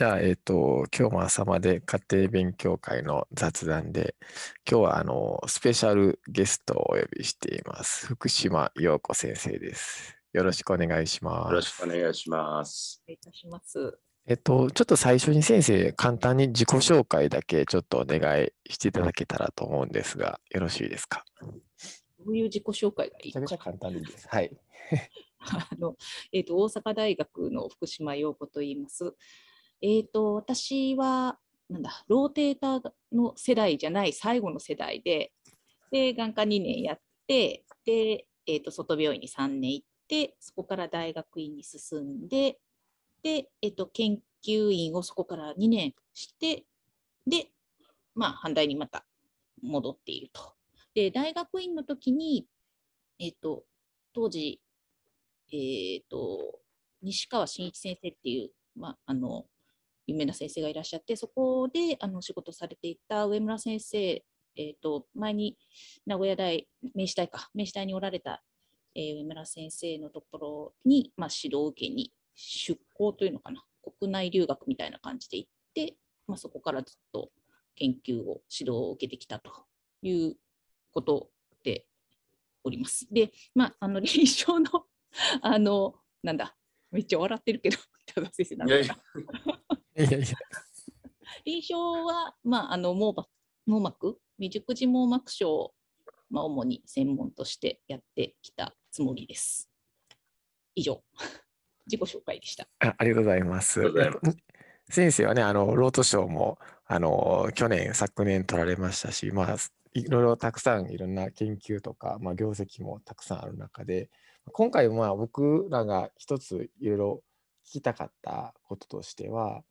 じゃあ、今日も朝まで家庭勉強会の雑談で、今日はスペシャルゲストをお呼びしています。福島陽子先生です。よろしくお願いします。よろしくお願いします。いたします。ちょっと最初に先生、簡単に自己紹介だけちょっとお願いしていただけたらと思うんですが、よろしいですか。どういう自己紹介がいいか。めちゃめちゃ簡単でいいです。はい。大阪大学の福島陽子と言います。私はなんだローテーターの世代じゃない最後の世代で、眼科2年やって、で、外病院に3年行って、そこから大学院に進んで、で、研究員をそこから2年して、で、まあ、阪大にまた戻っていると。で、大学院の時に、当時、西川真一先生っていう、まあ、有名な先生がいらっしゃって、そこで仕事されていた上村先生、前に明治大におられた、上村先生のところに、まあ、指導を受けに出向というのかな、国内留学みたいな感じで行って、まあ、そこからずっと研究を指導を受けてきたということでおります。で、まあ、臨床のなんだめっちゃ笑ってるけど、高橋先生なんだ臨床は、まあ、網膜、未熟児網膜症を、まあ、主に専門としてやってきたつもりです。以上、自己紹介でした。ありがとうございます。先生はね、ロート賞も昨年取られましたし、まあ、いろいろたくさんいろんな研究とか、まあ、業績もたくさんある中で、今回まあ僕らが一ついろいろ聞きたかったこととしては、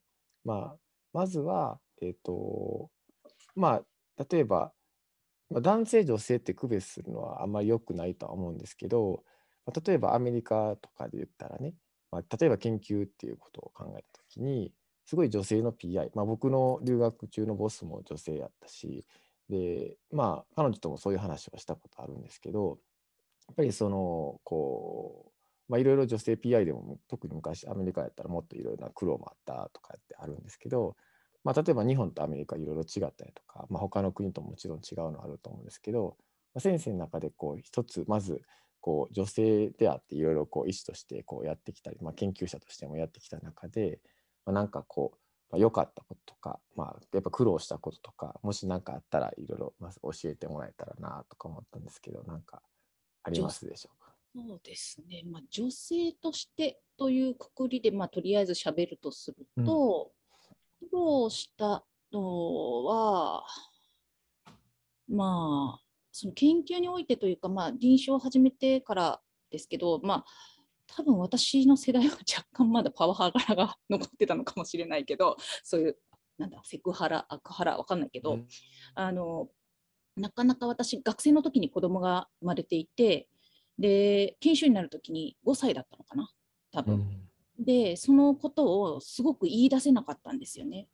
まあ、まずは、まあ、例えば男性女性って区別するのはあんまり良くないとは思うんですけど、例えばアメリカとかで言ったらね、まあ、例えば研究っていうことを考えた時にすごい女性の PI、まあ、僕の留学中のボスも女性やったし、でまあ彼女ともそういう話をしたことあるんですけど、やっぱりそのこう、まあ、いろいろ女性 PI でも特に昔アメリカやったらもっといろいろな苦労もあったとかってあるんですけど、まあ、例えば日本とアメリカいろいろ違ったりとか、まあ、他の国とももちろん違うのあると思うんですけど、まあ、先生の中でこう一つまずこう女性であっていろいろこう医師としてこうやってきたり、まあ、研究者としてもやってきた中で、まあ、なんかこう良かったこととか、まあ、やっぱ苦労したこととか、もし何かあったらいろいろ教えてもらえたらなとか思ったんですけど、何かありますでしょうか。そうですね、まあ、女性としてというくくりで、まあ、とりあえずしゃべるとすると、苦労したのはまあその研究においてというか、まあ、臨床を始めてからですけど、まあ多分私の世代は若干まだパワハラが残ってたのかもしれないけど、そういうなんだセクハラアクハラわかんないけど、うん、なかなか私学生の時に子供が生まれていて、で研修になる時に5歳だったのかな多分、うん、でそのことをすごく言い出せなかったんですよね。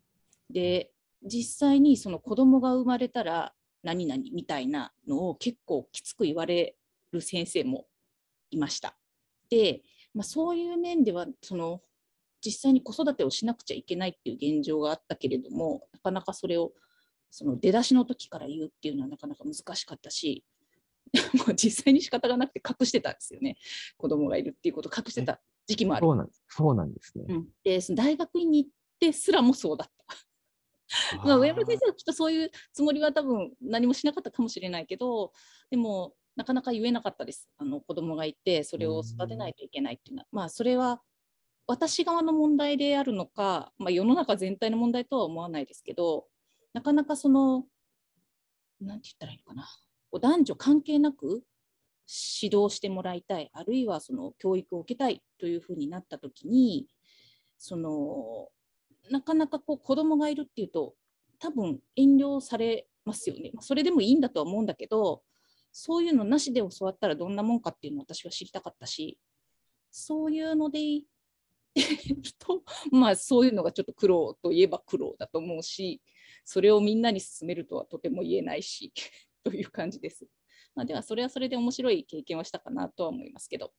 で実際にその子供が生まれたら何々みたいなのを結構きつく言われる先生もいました。でまあ、そういう面ではその実際に子育てをしなくちゃいけないっていう現状があったけれども、なかなかそれをその出だしの時から言うっていうのはなかなか難しかったし、もう実際に仕方がなくて隠してたんですよね。子供がいるっていうことを隠してた時期もある。そうなんですね、うん、でその大学院に行ってすらもそうだった。まあ、上村先生はきっとそういうつもりは多分何もしなかったかもしれないけど、でもなかなか言えなかったです。子供がいてそれを育てないといけないっていうのは、まあ、それは私側の問題であるのか、まあ、世の中全体の問題とは思わないですけど、なかなかそのなんて言ったらいいのかな、男女関係なく指導してもらいたい、あるいはその教育を受けたいというふうになった時に、そのなかなかこう子供がいるっていうと多分遠慮されますよね。それでもいいんだとは思うんだけど、そういうのなしで教わったらどんなもんかっていうのを私は知りたかったし、そういうのでと、まあそういうのがちょっと苦労といえば苦労だと思うし、それをみんなに勧めるとはとても言えないしという感じです。まあ、ではそれはそれで面白い経験はしたかなとは思いますけど。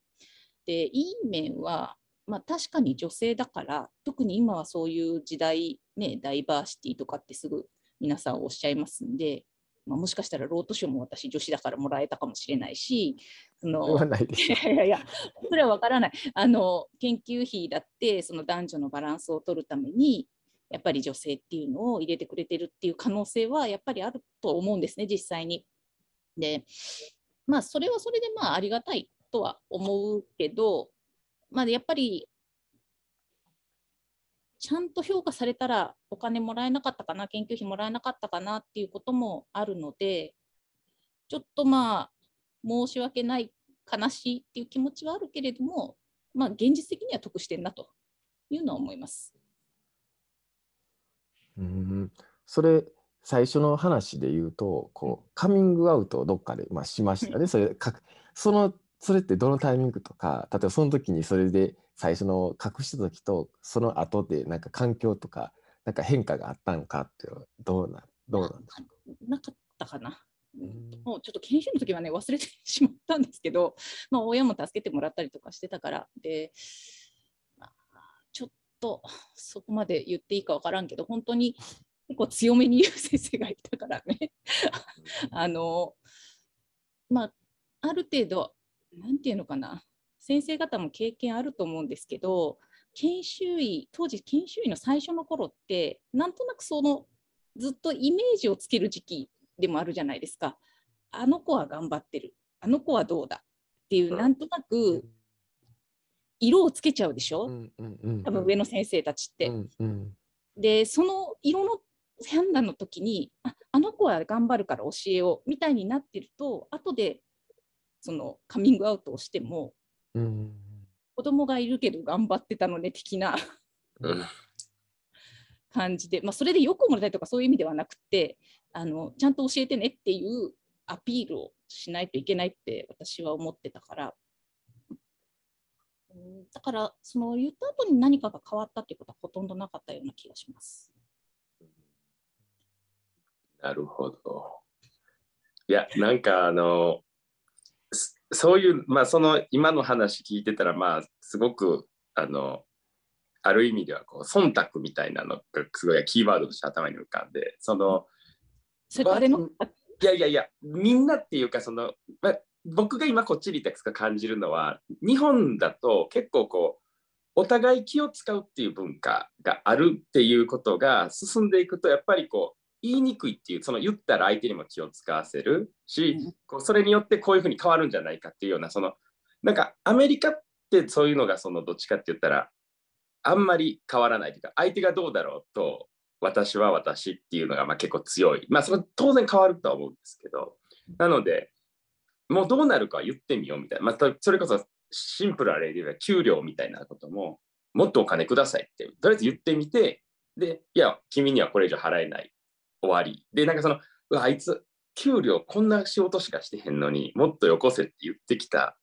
で、いい面はまあ、確かに女性だから特に今はそういう時代、ね、ダイバーシティとかってすぐ皆さんおっしゃいますんで、まあ、もしかしたらロート賞も私女子だからもらえたかもしれないし、それは分からない。研究費だってその男女のバランスを取るためにやっぱり女性っていうのを入れてくれてるっていう可能性はやっぱりあると思うんですね、実際に。で、まあ、それはそれでまあありがたいとは思うけど、まあ、やっぱりちゃんと評価されたらお金もらえなかったかな、研究費もらえなかったかなっていうこともあるので、ちょっとまあ申し訳ない、悲しいっていう気持ちはあるけれども、まあ、現実的には得してんなというのは思います。それ最初の話で言うと、こうカミングアウトをどっかで、まあ、しましたね。それってどのタイミングとか、例えばその時にそれで最初の隠した時とその後でなんか環境とかなんか変化があったのかっていうのはどうなんですか？なかったかな。もうちょっと研修の時はね忘れてしまったんですけど、まあ、親も助けてもらったりとかしてたからで、まあ、ちょっとそこまで言っていいか分からんけど本当に結構強めに言う先生がいたからねまあある程度なんていうのかな、先生方も経験あると思うんですけど、研修医、当時研修医の最初の頃ってなんとなくそのずっとイメージをつける時期でもあるじゃないですか。あの子は頑張ってる、あの子はどうだっていうなんとなく色をつけちゃうでしょ、多分上の先生たちって。でその色の判断の時に あの子は頑張るから教えをみたいになってると、後でそのカミングアウトをしても、子供がいるけど頑張ってたのね的な感じで、まあ、それでよくもらったりとかそういう意味ではなくて、ちゃんと教えてねっていうアピールをしないといけないって私は思ってたから、だからその言った後に何かが変わったっていうことはほとんどなかったような気がします。なるほど。いやなんかそういう、まあ、その今の話聞いてたら、まあ、すごくある意味ではこう忖度みたいなのがすごいキーワードとして頭に浮かんで、それあれのいやいやいや、みんなっていうかまあ、僕が今こっちにいたくか感じるのは、日本だと結構こうお互い気を使うっていう文化があるっていうことが進んでいくと、やっぱりこう言いにくいっていう、言ったら相手にも気を使わせるし、こうそれによってこういうふうに変わるんじゃないかっていうような、なんかアメリカってそういうのがどっちかって言ったらあんまり変わらないというか、相手がどうだろうと私は私っていうのがまあ結構強い、まあそれ当然変わるとは思うんですけど、なのでもうどうなるか言ってみようみたいな、まあ、それこそシンプルな例で言えば給料みたいなことももっとお金くださいってとりあえず言ってみて、でいや君にはこれ以上払えない終わりで、なんかあいつ給料こんな仕事しかしてへんのにもっとよこせって言ってきた、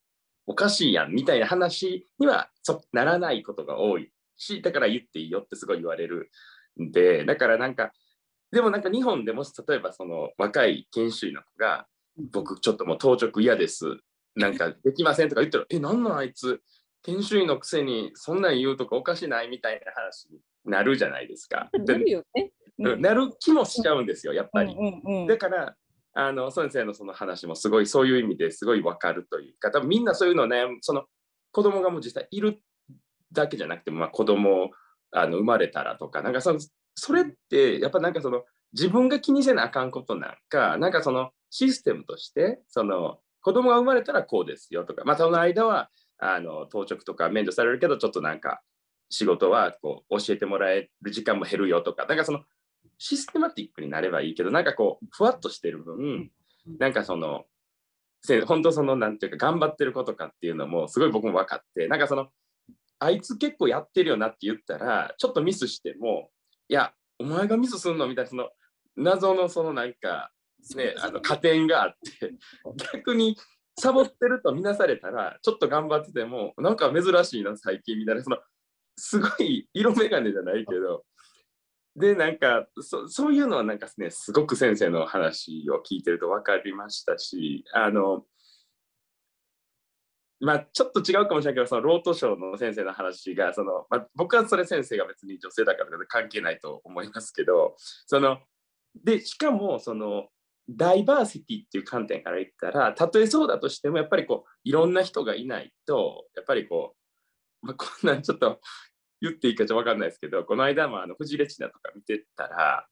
おかしいやんみたいな話にはならないことが多いし、だから言っていいよってすごい言われるんで、だからなんかでもなんか日本でもし例えば若い研修医の子が僕ちょっともう当直嫌ですなんかできませんとか言ったらなんなんあいつ研修医のくせにそんなん言うとかおかしないみたいな話になるじゃないですか。なるよね。なる気もしちゃうんですよ、やっぱり。だから先生のその話もすごいそういう意味ですごい分かるというか、多分みんなそういうのね、子供がもう実際いるだけじゃなくても、まあ、子供生まれたらとか、なんかそれってやっぱなんか自分が気にせなあかんことなんか、なんかシステムとして子供が生まれたらこうですよとか、まあその間は当直とか免除されるけどちょっとなんか仕事はこう教えてもらえる時間も減るよとか、なんかシステマティックになればいいけど、なんかこうふわっとしてる分、なんか本当なんていうか頑張ってることかっていうのもすごい僕も分かって、なんかあいつ結構やってるよなって言ったらちょっとミスしてもいやお前がミスすんのみたいな謎のなんかね加点があって、逆にサボってると見なされたらちょっと頑張っててもなんか珍しいな最近みたいな、すごい色眼鏡じゃないけど。でなんかそういうのはなんかね、すごく先生の話を聞いてると分かりましたし、まあ、ちょっと違うかもしれないけど、そのロート賞の先生の話がその、まあ、僕はそれ先生が別に女性だから関係ないと思いますけど、そのでしかもそのダイバーシティっていう観点から言ったら、たとえそうだとしてもやっぱりこういろんな人がいないとやっぱりこう、まあ、こんなんちょっと言っていいかちょっと分かんないですけど、この間もフジレチナとか見てたら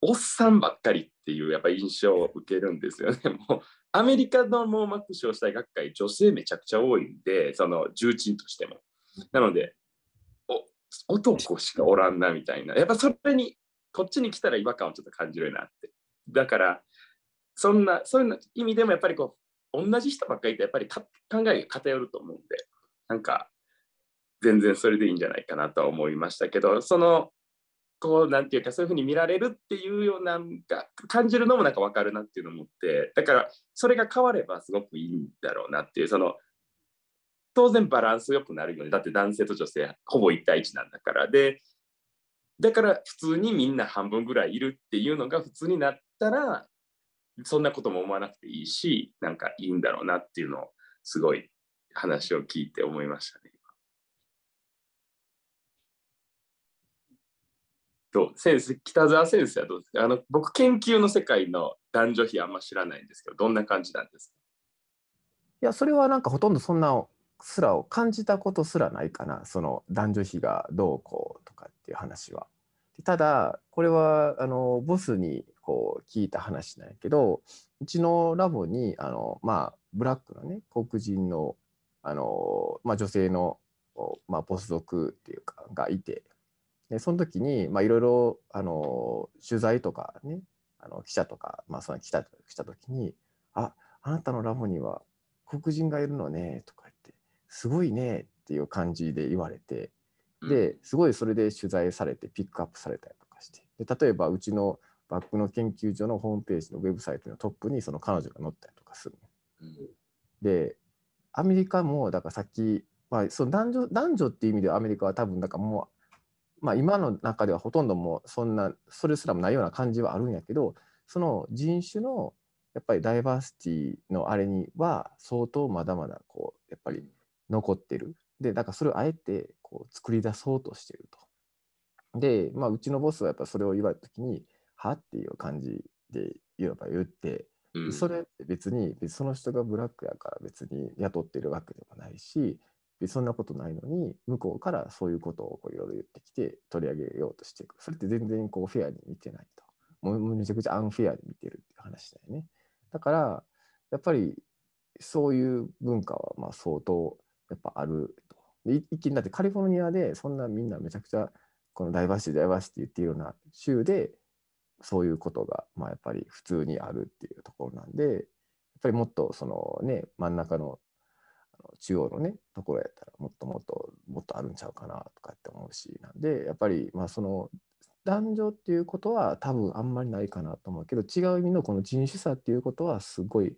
おっさんばっかりっていうやっぱ印象を受けるんですよね。もうアメリカの網膜症主体学会、女性めちゃくちゃ多いんで、その重鎮としてもなので男しかおらんなみたいな、やっぱそれにこっちに来たら違和感をちょっと感じるなって。だからそういう意味でもやっぱりこう同じ人ばっかりいてやっぱり考えが偏ると思うんで、なんか全然それでいいんじゃないかなとは思いましたけど、そのこうなんていうか、そういうふうに見られるっていうような感じるのもなんか分かるなっていうのを思って、だからそれが変わればすごくいいんだろうなっていう、その当然バランスよくなるよね。だって男性と女性ほぼ1対1なんだから、でだから普通にみんな半分ぐらいいるっていうのが普通になったら、そんなことも思わなくていいし、なんかいいんだろうなっていうのをすごい話を聞いて思いましたね。先生、北澤先生はどうですか？僕研究の世界の男女比あんま知らないんですけど、どんな感じなんですか？いや、それはなんかほとんどそんなすらを感じたことすらないかな、その男女比がどうこうとかっていう話は。ただこれはボスにこう聞いた話なんやけど、うちのラボにまあ、ブラックのね黒人の、まあ、女性の、まあ、ボス族っていうかがいて。でその時にまあいろいろ取材とかね、記者とか、まあ、その来た時に「あなたのラボには黒人がいるのね」とか言って「すごいね」っていう感じで言われて、ですごいそれで取材されてピックアップされたりとかして、で例えばうちのバックの研究所のホームページのウェブサイトのトップにその彼女が載ったりとかするの。でアメリカもだからさっき、まあ、その男女っていう意味ではアメリカは多分なんかもう。まあ、今の中ではほとんどもうそんなそれすらもないような感じはあるんやけど、その人種のやっぱりダイバーシティのあれには相当まだまだこうやっぱり残ってる。でだからそれをあえてこう作り出そうとしてると。で、まあ、うちのボスはやっぱそれを言われた時に「は？」っていう感じで言えば言って、それって別にその人がブラックやから別に雇ってるわけでもないし。でそんなことないのに向こうからそういうことをいろいろ言ってきて取り上げようとしていく。それって全然こうフェアに見てないと、もうめちゃくちゃアンフェアに見てるっていう話だよね。だからやっぱりそういう文化はまあ相当やっぱあると。で一気にだってカリフォルニアでそんなみんなめちゃくちゃこのダイバーシティっていうような州でそういうことがまあやっぱり普通にあるっていうところなんで、やっぱりもっとそのね真ん中の中央のねところやったらもっとあるんちゃうかなとかって思うし、なんでやっぱりまあその男女っていうことは多分あんまりないかなと思うけど、違う意味のこの人種差っていうことはすごい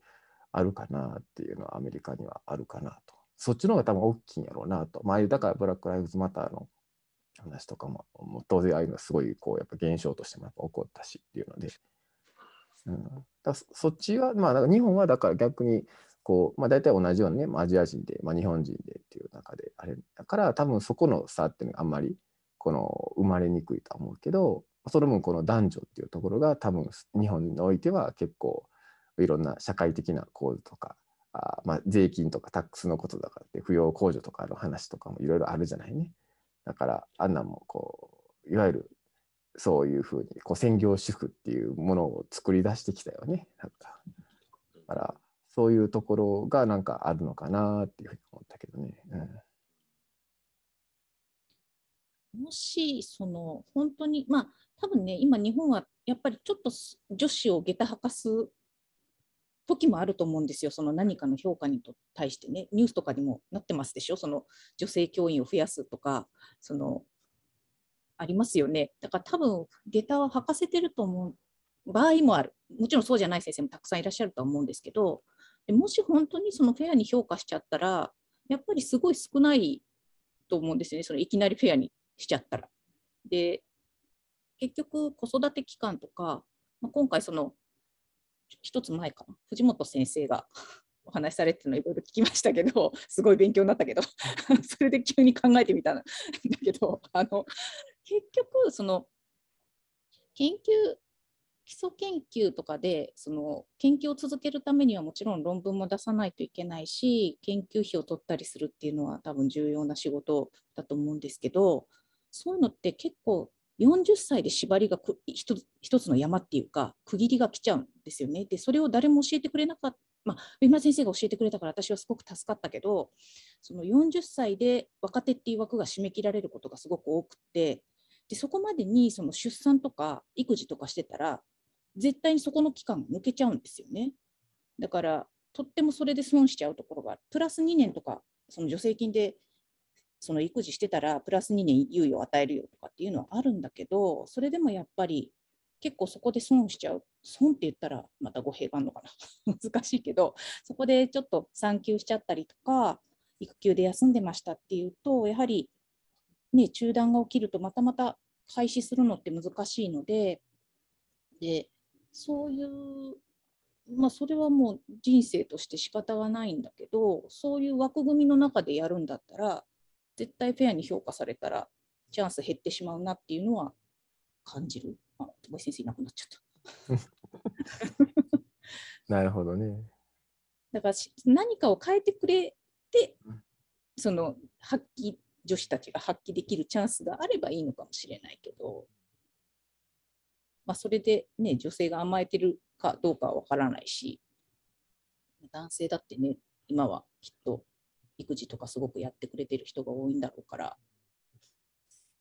あるかなっていうのはアメリカにはあるかなと。そっちの方が多分大きいんやろうなと。まあだからブラック・ライブズ・マターの話とかも当然ああいうのすごいこうやっぱ現象としてもやっぱ起こったしっていうので、だそっちはまあ日本はだから逆にこうまあ、大体同じようなね、アジア人で、まあ、日本人でっていう中であれだから、多分そこの差っていうのがあんまりこの生まれにくいと思うけど、その分この男女っていうところが多分日本においては結構いろんな社会的な構図とかまあ、税金とかタックスのことだからって扶養控除とかの話とかもいろいろあるじゃないね。だからあんなもこういわゆるそういうふうにこう専業主婦っていうものを作り出してきたよね。なんかだからそういうところがなんかあるのかなっていうふうに思ったけどね。もしその本当にまあ多分ね、今日本はやっぱりちょっと女子を下駄吐かす時もあると思うんですよ。その何かの評価に対してね、ニュースとかにもなってますでしょ。その女性教員を増やすとかそのありますよね。だから多分下駄は履かせてると思う場合もある。もちろんそうじゃない先生もたくさんいらっしゃると思うんですけど。もし本当にそのフェアに評価しちゃったら、やっぱりすごい少ないと思うんですよね、それいきなりフェアにしちゃったら。で、結局、子育て期間とか、まあ、今回、その一つ前かな、藤本先生がお話しされてたのいろいろ聞きましたけど、すごい勉強になったけどそれで急に考えてみたんだけど、結局その研究基礎研究とかでその研究を続けるためにはもちろん論文も出さないといけないし、研究費を取ったりするっていうのは多分重要な仕事だと思うんですけど、そういうのって結構40歳で縛りが一つの山っていうか区切りが来ちゃうんですよね。でそれを誰も教えてくれなかった、上村先生が教えてくれたから私はすごく助かったけど、その40歳で若手っていう枠が締め切られることがすごく多くて、でそこまでにその出産とか育児とかしてたら絶対にそこの期間が抜けちゃうんですよね。だからとってもそれで損しちゃうところがある。プラス2年とかその助成金でその育児してたらプラス2年猶予を与えるよとかっていうのはあるんだけど、それでもやっぱり結構そこで損しちゃう。損って言ったらまた語弊があるのかな難しいけど、そこでちょっと産休しちゃったりとか育休で休んでましたっていうとやはりね中断が起きるとまたまた開始するのって難しいので、でそういう、それはもう人生として仕方がないんだけど、そういう枠組みの中でやるんだったら、絶対フェアに評価されたら、チャンス減ってしまうなっていうのは感じる。小林先生いなくなっちゃった。なるほどね。だから何かを変えてくれて、その発揮、女子たちが発揮できるチャンスがあればいいのかもしれないけど。それで、ね、女性が甘えてるかどうかは分からないし、男性だってね今はきっと育児とかすごくやってくれてる人が多いんだろうから、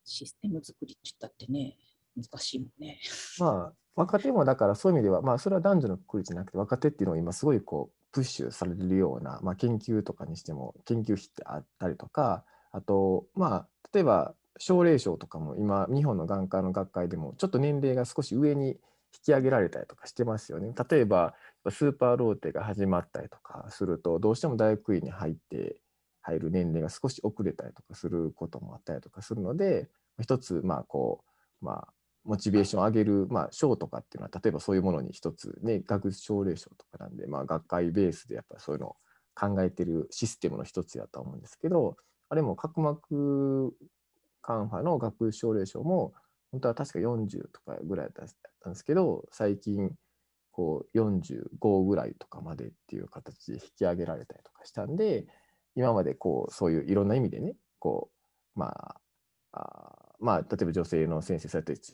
システム作りって言ったってね難しいもんね。若手もだからそういう意味では、それは男女の区別じゃなくて若手っていうのが今すごいこうプッシュされるような、研究とかにしても研究費ってあったりとか、あと例えば奨励賞とかも今日本の眼科の学会でもちょっと年齢が少し上に引き上げられたりとかしてますよね。例えばスーパーローテが始まったりとかするとどうしても大学院に入る年齢が少し遅れたりとかすることもあったりとかするので、一つモチベーションを上げる賞とかっていうのは例えばそういうものに一つね学術奨励賞とかなんで、学会ベースでやっぱりそういうのを考えてるシステムの一つやと思うんですけど、あれも角膜カンファの学奨励賞も本当は確か40とかぐらいだったんですけど、最近こう45ぐらいとかまでっていう形で引き上げられたりとかしたんで、今までこうそういういろんな意味でねこう例えば女性の先生されてキ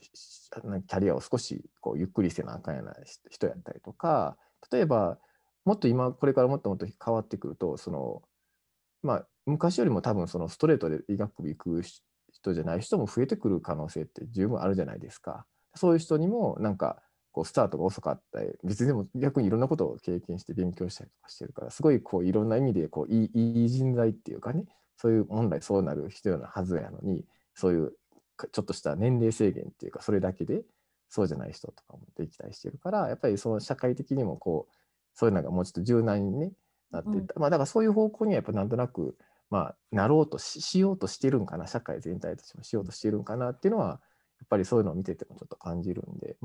ャリアを少しこうゆっくりしてなあかんやな人やったりとか、例えばもっと今これからもっともっと変わってくるとその昔よりも多分そのストレートで医学部行く人じゃない人も増えてくる可能性って十分あるじゃないですか。そういう人にもなんかこうスタートが遅かったり、別にでも逆にいろんなことを経験して勉強したりとかしてるから、すごいこういろんな意味でこういい人材っていうかね、そういう本来そうなる人なはずやのに、そういうちょっとした年齢制限っていうかそれだけでそうじゃない人とかもできたりしてるから、やっぱりその社会的にもこうそういうのがもうちょっと柔軟に、ね、なっていった、だからそういう方向にはやっぱなんとなくなろうと しようとしてるんかな、社会全体としてもしようとしてるんかなっていうのはやっぱりそういうのを見ててもちょっと感じるんで、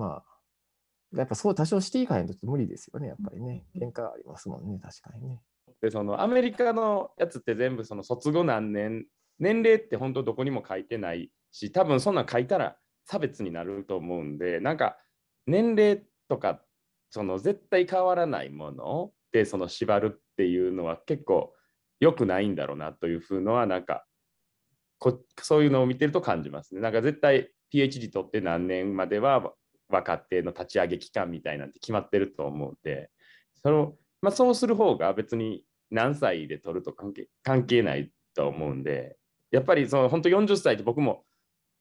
やっぱそう多少していかないと無理ですよね、やっぱりね限界ありますもんね。確かにね。でそのアメリカのやつって全部その卒後何年年齢って本当どこにも書いてないし、多分そんなん書いたら差別になると思うんで、なんか年齢とかその絶対変わらないものでその縛るっていうのは結構良くないんだろうなというふうのはなんかそういうのを見てると感じますね。なんか絶対 PhD 取って何年までは若手の立ち上げ期間みたいなんて決まってると思うんで、そうする方が別に何歳で取ると関係ないと思うんで、やっぱりその本当40歳って僕も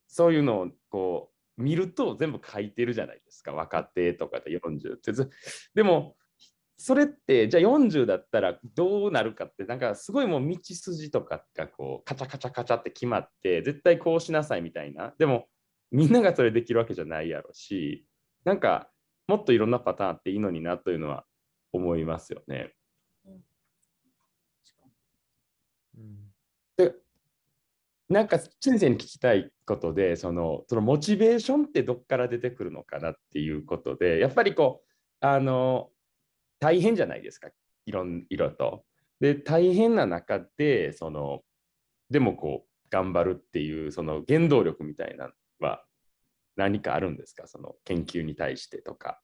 そういうのをこう見ると全部書いてるじゃないですか、若手とかで40って。でもそれってじゃあ40だったらどうなるかって、なんかすごいもう道筋とかがこうカチャカチャカチャって決まって絶対こうしなさいみたいな、でもみんながそれできるわけじゃないやろし、なんかもっといろんなパターンっていいのになというのは思いますよね。でなんか先生に聞きたいことでそのモチベーションってどっから出てくるのかなっていうことで、やっぱりこう大変じゃないですかいろと。で、大変な中で、その、でもこう、頑張るっていう、その原動力みたいなのは何かあるんですか？その研究に対してとか。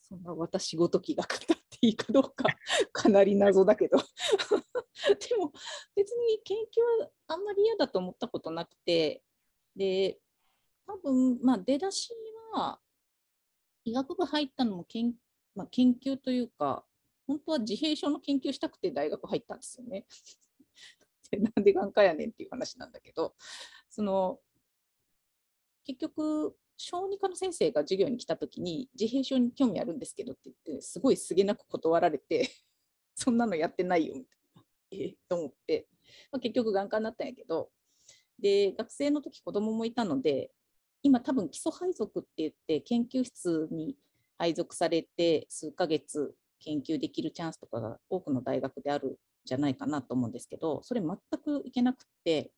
そんな私ごときが語っていいかどうか、かなり謎だけど。でも、別に研究はあんまり嫌だと思ったことなくて、で、多分、まあ、出だしは、医学部入ったのも研究というか、本当は自閉症の研究したくて大学入ったんですよね。なんで眼科やねんっていう話なんだけど、その結局小児科の先生が授業に来た時に自閉症に興味あるんですけどって言って、すごいすげなく断られてそんなのやってないよみたいなと思って、まあ、結局眼科になったんやけど、で学生の時子供もいたので、今多分基礎配属って言って研究室に配属されて数ヶ月研究できるチャンスとかが多くの大学であるじゃないかなと思うんですけど、それ全くいけなくって、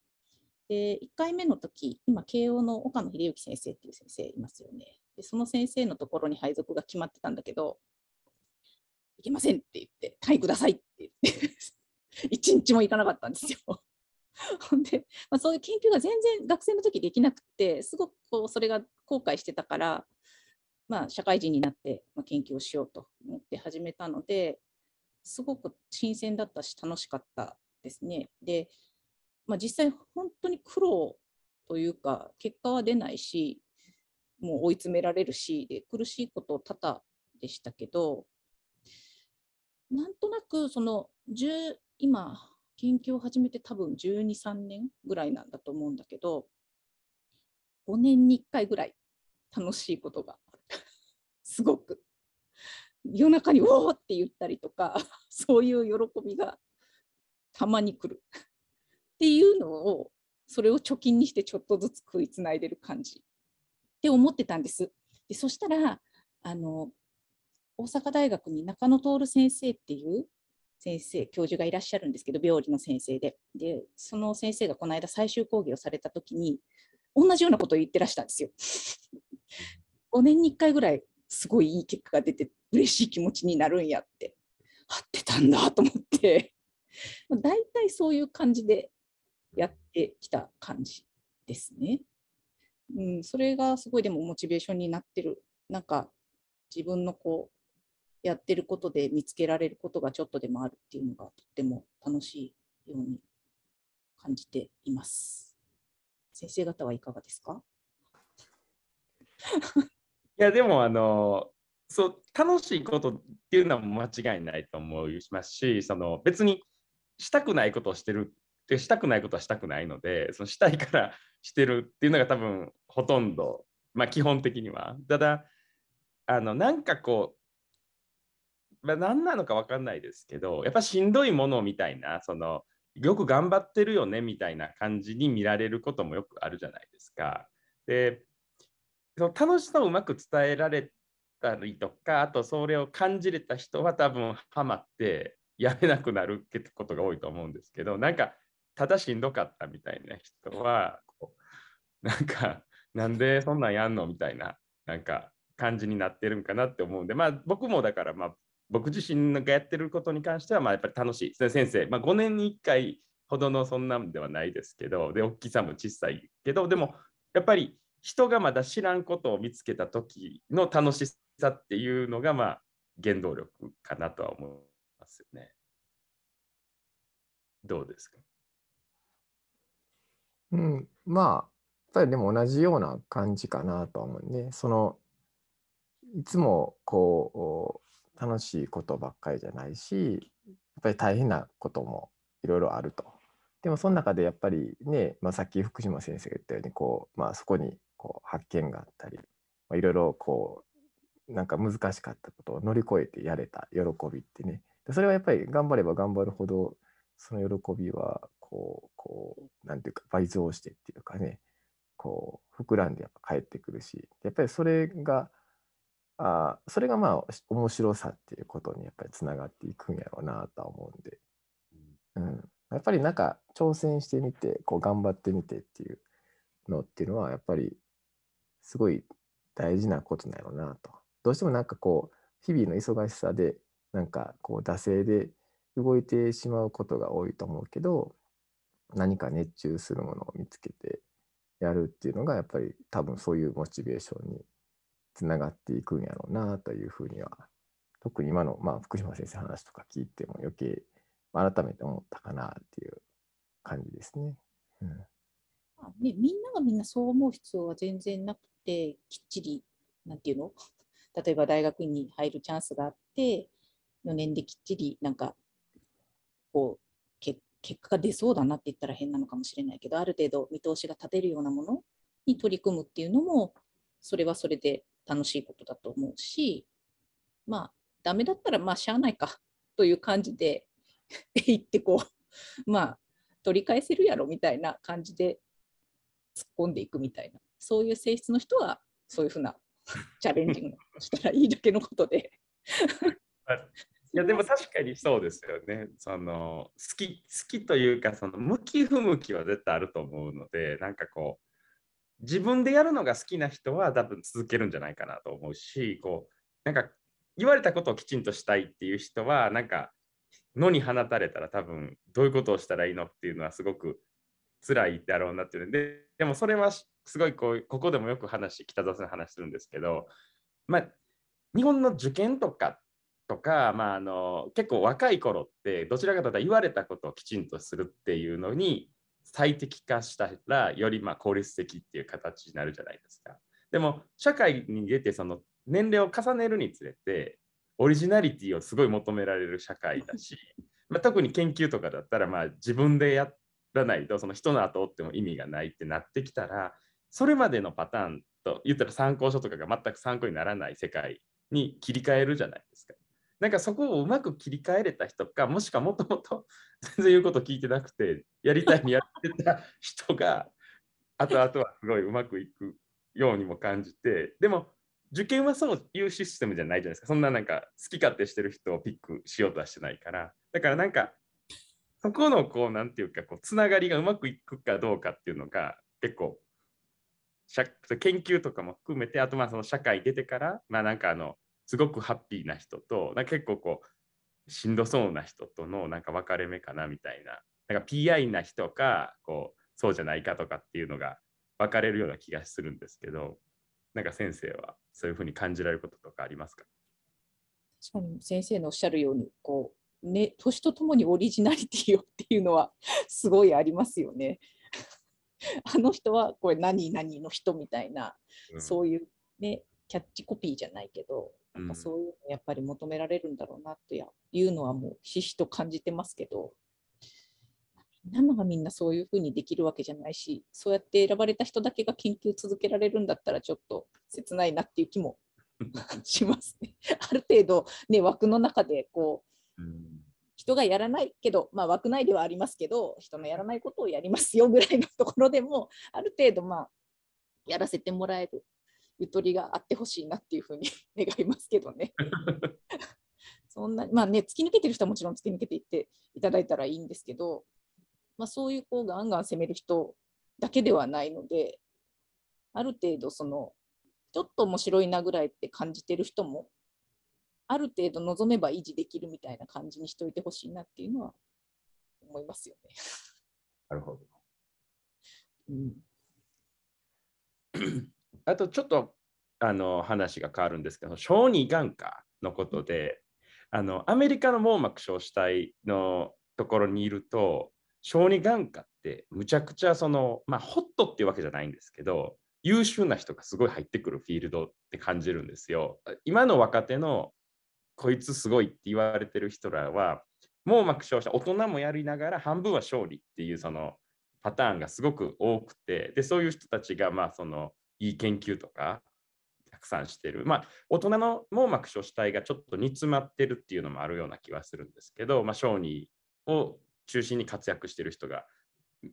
で1回目の時、今慶応の岡野秀之先生っていう先生いますよね。でその先生のところに配属が決まってたんだけど、いけませんって言って単位くださいって言って一日も行かなかったんですよ。ほんで、まあ、そういう研究が全然学生の時できなくて、すごくこうそれが後悔してたから、まあ、社会人になって研究をしようと思って始めたので、すごく新鮮だったし楽しかったですね。で、まあ、実際本当に苦労というか、結果は出ないし、もう追い詰められるしで、苦しいこと多々でしたけど、なんとなくその今研究を始めて多分12、3年ぐらいなんだと思うんだけど、5年に1回ぐらい楽しいことがあるすごく夜中におーって言ったりとか、そういう喜びがたまに来るっていうのを、それを貯金にしてちょっとずつ食いつないでる感じって思ってたんです。でそしたら大阪大学に中野徹先生っていう教授がいらっしゃるんですけど、病理の先生で、その先生がこの間最終講義をされた時に同じようなことを言ってらしたんですよ。5年に1回ぐらいすごいいい結果が出て嬉しい気持ちになるんやって合ってたんだと思ってだいたいそういう感じでやってきた感じですね、うん、それがすごいでもモチベーションになってる。なんか自分のこうやってることで見つけられることがちょっとでもあるっていうのがとっても楽しいように感じています。先生方はいかがですか？いやでもそう楽しいことっていうのは間違いないと思いますし、その別にしたくないことをしてるってしたくないことはしたくないので、そのしたいからしてるっていうのが多分ほとんど、まあ基本的には。ただなんかこう、まあ、何なのか分かんないですけど、やっぱしんどいものみたいな、そのよく頑張ってるよねみたいな感じに見られることもよくあるじゃないですか。でその楽しさをうまく伝えられたりとか、あとそれを感じれた人は多分ハマってやめなくなるってことが多いと思うんですけど、なんかただしんどかったみたいな人はこうなんかなんでそんなんやんのみたいななんか感じになってるんかなって思うんで、まあ僕もだからまあ僕自身がやってることに関してはまあやっぱり楽しいですね。先生、まあ、5年に1回ほどのそんなんではないですけど、で大きさも小さいけど、でもやっぱり人がまだ知らんことを見つけた時の楽しさっていうのがまあ原動力かなとは思いますよね。どうですか？うん、まあやっぱりでも同じような感じかなとは思うんで、そのいつもこう楽しいことばっかりじゃないし、やっぱり大変なこともいろいろあると。でもその中でやっぱりね、まあ、さっき福島先生が言ったようにこう、まあ、そこにこう発見があったり、いろいろこうなんか難しかったことを乗り越えてやれた喜びってね、それはやっぱり頑張れば頑張るほどその喜びはこうなんていうか倍増してっていうかね、こう膨らんでやっぱ帰ってくるし、やっぱりそれがまあ面白さっていうことにやっぱりつながっていくんやろうなとは思うんで、うん、やっぱりなんか挑戦してみてこう頑張ってみてっていうのっていうのはやっぱりすごい大事なことなのなと。どうしてもなんかこう日々の忙しさでなんかこう惰性で動いてしまうことが多いと思うけど、何か熱中するものを見つけてやるっていうのがやっぱり多分そういうモチベーションにつながっていくんやろうなというふうには、特に今の、福島先生の話とか聞いても余計改めて思ったかなっていう感じですね。うん、ね、みんながみんなそう思う必要は全然なくて、きっちりなんていうの、例えば大学に入るチャンスがあって4年できっちりなんかこう結果が出そうだなって言ったら変なのかもしれないけど、ある程度見通しが立てるようなものに取り組むっていうのもそれはそれで楽しいことだと思うし、ダメだったらしゃあないかという感じで言ってこう取り返せるやろみたいな感じで突っ込んでいくみたいな、そういう性質の人はそういうふうなチャレンジングしたらいいだけのことでいやでも確かにそうですよね。その好きというか、その向き不向きは絶対あると思うので、なんかこう自分でやるのが好きな人は多分続けるんじゃないかなと思うし、こうなんか言われたことをきちんとしたいっていう人はなんか野に放たれたら多分どういうことをしたらいいのっていうのはすごく辛いだろうなっていうので、でもそれはすごいここでもよく北澤さんの話するんですけど、日本の受験とか、結構若い頃ってどちらかというと言われたことをきちんとするっていうのに最適化したらより効率的っていう形になるじゃないですか。でも社会に出てその年齢を重ねるにつれてオリジナリティをすごい求められる社会だし、特に研究とかだったら自分でやらないとその人の後を追っても意味がないってなってきたら、それまでのパターンと言ったら参考書とかが全く参考にならない世界に切り替えるじゃないですか。なんかそこをうまく切り替えれた人か、もしくはもともと全然言うこと聞いてなくてやりたいにやってた人が後々はすごいうまくいくようにも感じて、でも受験はそういうシステムじゃないじゃないですか。そんななんか好き勝手してる人をピックしようとはしてないから、だからなんかそこのこうなんていうかこうつながりがうまくいくかどうかっていうのが結構研究とかも含めて、あとその社会出てからなんかすごくハッピーな人と結構こうしんどそうな人とのなんか分かれ目かなみたいな、PI な人かそうじゃないかとかっていうのが分かれるような気がするんですけど、なんか先生はそういうふうに感じられることとかありますか？確かに先生のおっしゃるように年とともにオリジナリティをっていうのはすごいありますよね。あの人はこれ何々の人みたいな、そういうキャッチコピーじゃないけど、なんかそういうのやっぱり求められるんだろうなというのはもうひしと感じてますけど、みんながみんなそういうふうにできるわけじゃないし、そうやって選ばれた人だけが研究続けられるんだったらちょっと切ないなっていう気もしますね。ある程度枠の中でこう、人がやらないけど、枠内ではありますけど、人のやらないことをやりますよぐらいのところでもある程度やらせてもらえるゆとりがあってほしいなっていうふうに願いますけどね。そんな突き抜けてる人はもちろん突き抜けていっていただいたらいいんですけど、そういうガンガン攻める人だけではないので、ある程度そのちょっと面白いなぐらいって感じてる人もある程度望めば維持できるみたいな感じにしておいてほしいなっていうのは思いますよね。なるほど。あとちょっと話が変わるんですけど、小児眼科のことで、アメリカの網膜硝子体のところにいると、小児眼科ってむちゃくちゃホットっていうわけじゃないんですけど、優秀な人がすごい入ってくるフィールドって感じるんですよ。今の若手のこいつすごいって言われてる人らは網膜硝子大人もやりながら半分は勝利っていうそのパターンがすごく多くて、でそういう人たちがいい研究とかたくさんしてる、大人の網膜硝子体がちょっと煮詰まってるっていうのもあるような気はするんですけど、小児を中心に活躍してる人が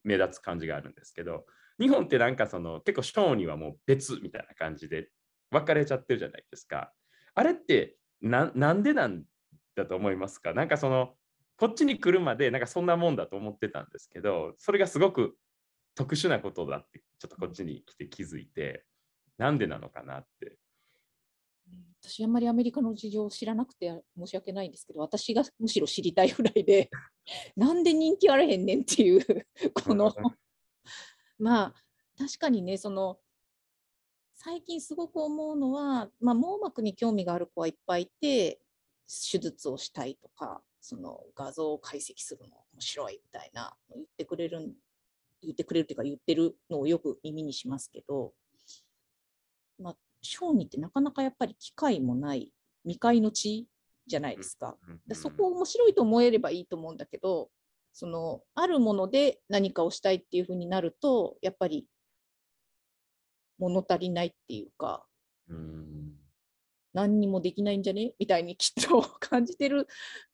目立つ感じがあるんですけど、日本ってなんか結構小児はもう別みたいな感じで分かれちゃってるじゃないですか。あれってなんでなんだと思いますか？なんかこっちに来るまでなんかそんなもんだと思ってたんですけど、それがすごく特殊なことだってちょっとこっちに来て気づいて、なんでなのかなって。私あんまりアメリカの事情を知らなくて申し訳ないんですけど、私がむしろ知りたいぐらいでなんで人気あらへんねんっていうこのまあ確かにね、その最近すごく思うのは、まあ、網膜に興味がある子はいっぱいいて手術をしたいとか、その画像を解析するの面白いみたいな言ってくれるというか言ってるのをよく耳にしますけど、まあ、小児ってなかなかやっぱり機会もない未開の地じゃないですか。だそこを面白いと思えればいいと思うんだけど、そのあるもので何かをしたいっていうふうになるとやっぱり物足りないっていうか、何にもできないんじゃねみたいにきっと感じてる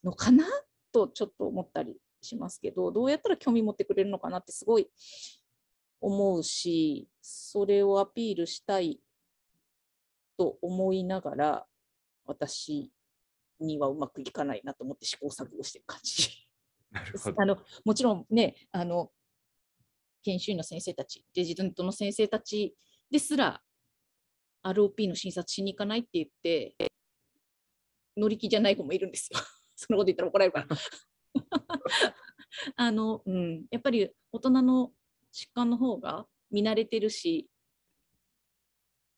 のかなとちょっと思ったりしますけど、どうやったら興味持ってくれるのかなってすごい思うし、それをアピールしたいと思いながら私にはうまくいかないなと思って試行錯誤してる感じ。なるほど。もちろんね、研修医の先生たち、レジデントの先生たちですら ROP の診察しに行かないって言って乗り気じゃない子もいるんですよそのこと言ったら怒られるからやっぱり大人の疾患の方が見慣れてるし、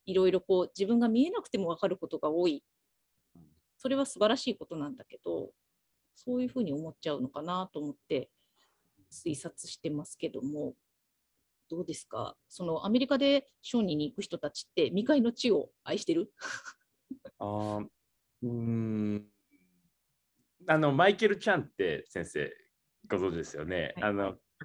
いろいろこう自分が見えなくても分かることが多い、それは素晴らしいことなんだけど、そういうふうに思っちゃうのかなと思って推察してますけども、どうですか、そのアメリカで小児に行く人たちって未開の地を愛してるマイケル・チャンって先生ご存知ですよね、はい、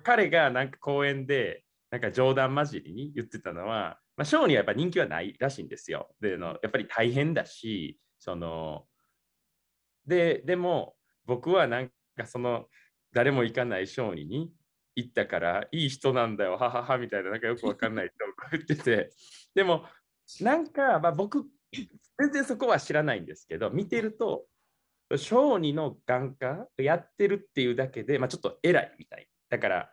彼がなんか講演でなんか冗談交じりに言ってたのは、まあ、小児はやっぱり人気はないらしいんですよ。でやっぱり大変だし、でも僕はなんかその誰も行かない小児に行ったからいい人なんだよはははみたいな、なんかよくわかんないと言っててでもなんか、まあ、僕全然そこは知らないんですけど、見てると小児の眼科やってるっていうだけで、まあ、ちょっと偉いみたいだから、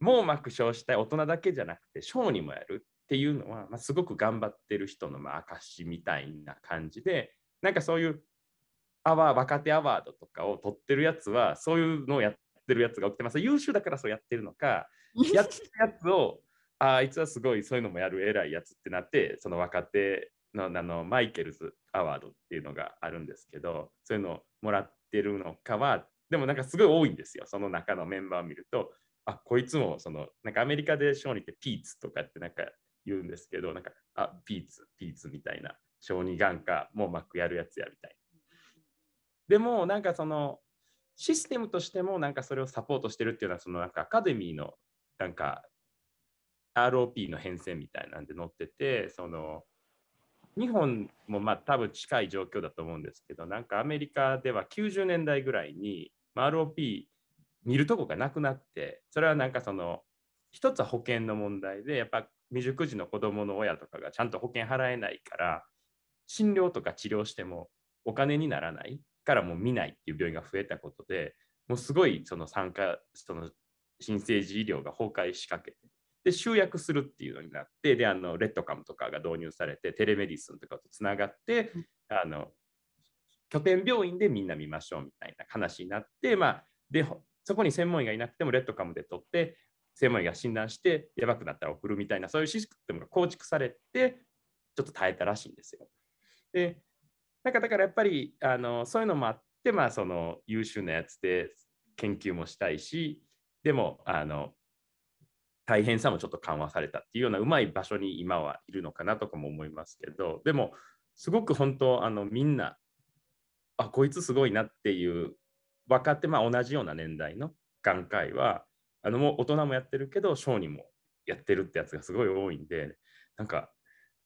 網膜症したい大人だけじゃなくて小児もやるっていうのは、まあ、すごく頑張ってる人のまあ証みたいな感じで、なんかそういう若手アワードとかを取ってるやつはそういうのをやってるやつが起きてます。優秀だからそうやってるのか、やってるやつを あいつはすごいそういうのもやる偉いやつってなって、その若手のマイケルズアワードっていうのがあるんですけど、そういうのをもらってるのかは、でもなんかすごい多いんですよ。その中のメンバーを見ると、あ、こいつもそのなんかアメリカで小児ってピーツとかってなんか言うんですけど、なんかピーツみたいな、小児眼科もうまくやるやつやみたいな。でもなんかそのシステムとしてもなんかそれをサポートしてるっていうのは、そのなんかアカデミーのなんか ROP の変遷みたいなんで載ってて、その日本もまあ多分近い状況だと思うんですけど、なんかアメリカでは90年代ぐらいに ROP 見るとこがなくなって、それはなんかその一つは保険の問題で、やっぱ未熟児の子どもの親とかがちゃんと保険払えないから、診療とか治療してもお金にならないからもう見ないっていう病院が増えたことで、もうすごいその新生児医療が崩壊しかけて、で集約するっていうのになって、でレッドカムとかが導入されて、テレメディスンとかとつながって拠点病院でみんな見ましょうみたいな話になって、まあでそこに専門医がいなくてもレッドカムで取って専門医が診断してやばくなったら送るみたいな、そういうシステムが構築されてちょっと耐えたらしいんですよ。でなんかだからやっぱりそういうのもあって、まあ、その優秀なやつで研究もしたいし、でも大変さもちょっと緩和されたっていうようなうまい場所に今はいるのかなとかも思いますけど、でもすごく本当みんなこいつすごいなっていう分かって、まあ、同じような年代の眼科医はもう大人もやってるけど小児もやってるってやつがすごい多いんで、なんか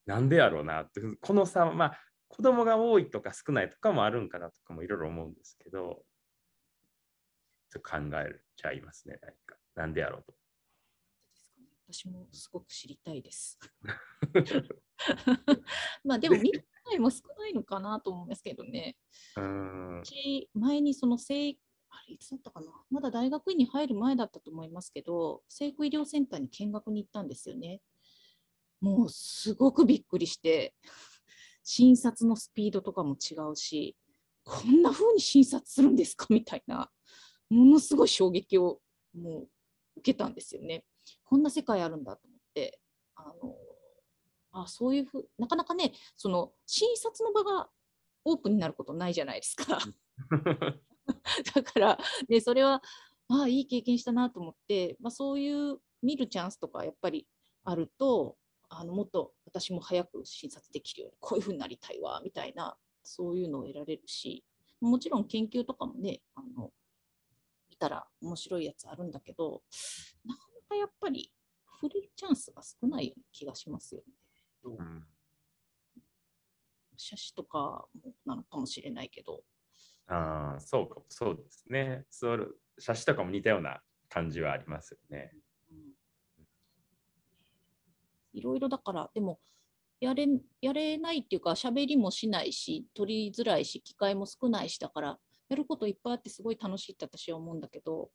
なんでやろうなって、この差はまあ子供が多いとか少ないとかもあるんかなとかもいろいろ思うんですけど、ちょっと考えちゃいますね。なんでやろうと。私もすごく知りたいです。まあでも見る機会も少ないのかなと思うんですけどね。前にそのいつだったかな、まだ大学院に入る前だったと思いますけど、成育医療センターに見学に行ったんですよね。もうすごくびっくりして。診察のスピードとかも違うし、こんな風に診察するんですかみたいな、ものすごい衝撃をもう受けたんですよね。こんな世界あるんだと思って、そういうなかなかね、その診察の場がオープンになることないじゃないですか。だから、ね、それはあ、いい経験したなと思って、そういう見るチャンスとかやっぱりあると、もっと私も早く診察できるようにこういうふうになりたいわみたいな、そういうのを得られるし、もちろん研究とかもね、見たら面白いやつあるんだけど、なかなかやっぱり触れるチャンスが少ないような気がしますよね。写真とかなのかもしれないけど。ああ、そうか、そうですね。写真とかも似たような感じはありますよね。いろいろだから、でもやれないっていうか、喋りもしないし、取りづらいし、機会も少ないしだから、やることいっぱいあってすごい楽しいって私は思うんだけど。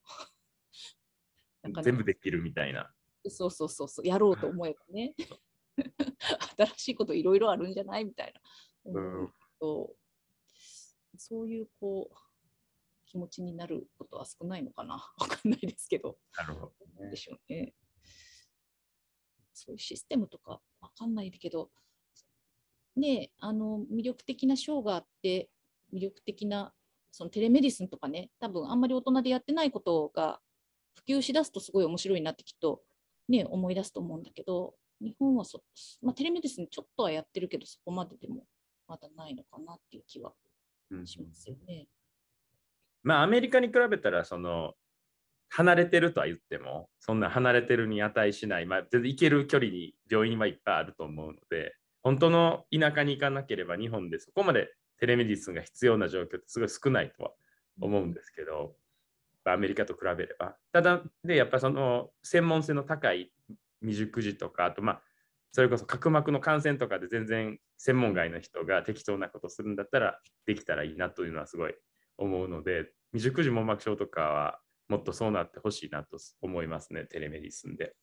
なんかね、全部できるみたいな。そうそうそうそう、やろうと思えばね。新しいこといろいろあるんじゃないみたいな、そういうこう気持ちになることは少ないのかな、わかんないですけど。なるほどね。でしょうね。そういうシステムとかわかんないけど、ね、魅力的な賞があって、魅力的なそのテレメディスンとかね、多分あんまり大人でやってないことが普及しだすとすごい面白いなってきっと、ね、思い出すと思うんだけど、日本はテレメディスンちょっとはやってるけど、そこまででもまだないのかなっていう気はしますよね。アメリカに比べたら、その離れてるとは言っても、そんな離れてるに値しない、全然行ける距離に病院はいっぱいあると思うので、本当の田舎に行かなければ日本でそこまでテレメディスンが必要な状況ってすごい少ないとは思うんですけど、アメリカと比べれば。ただで、やっぱその専門性の高い未熟児とか、あとそれこそ角膜の感染とかで全然専門外の人が適当なことするんだったらできたらいいなというのはすごい思うので、未熟児網膜症とかはもっとそうなってほしいなと思いますね、テレメディスンで。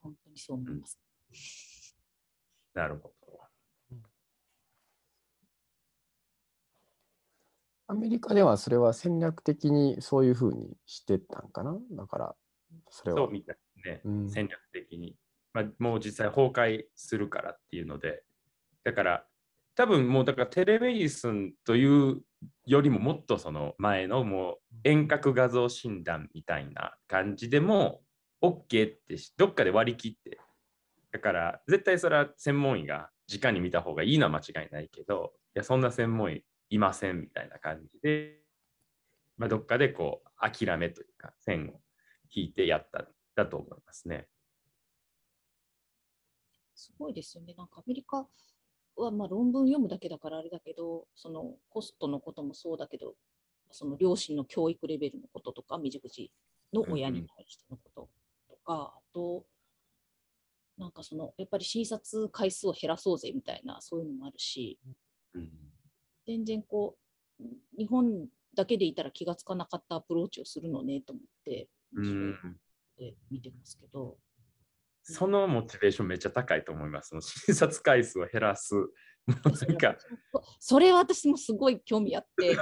本当にそう思います。なるほど。アメリカではそれは戦略的にそういうふうにしてたんかな。だからそれはそうみたいね、戦略的に、もう実際崩壊するからっていうので、だから多分もうだからテレメディスンというよりももっとその前のもう遠隔画像診断みたいな感じでも OK ってどっかで割り切って、だから絶対それは専門医が直に見た方がいいのは間違いないけど、いやそんな専門医いませんみたいな感じで、どっかでこう諦めというか線を引いてやっただと思いますね。すごいですよね。なんかアメリカは論文読むだけだからあれだけど、そのコストのこともそうだけど、その両親の教育レベルのこととか、未熟児の親に対してのこととか、あとなんかそのやっぱり診察回数を減らそうぜみたいな、そういうのもあるし、全然こう日本だけでいたら気がつかなかったアプローチをするのねと思って。見てますけど、そのモチベーションめっちゃ高いと思います。診察回数を減らすそれは私もすごい興味あって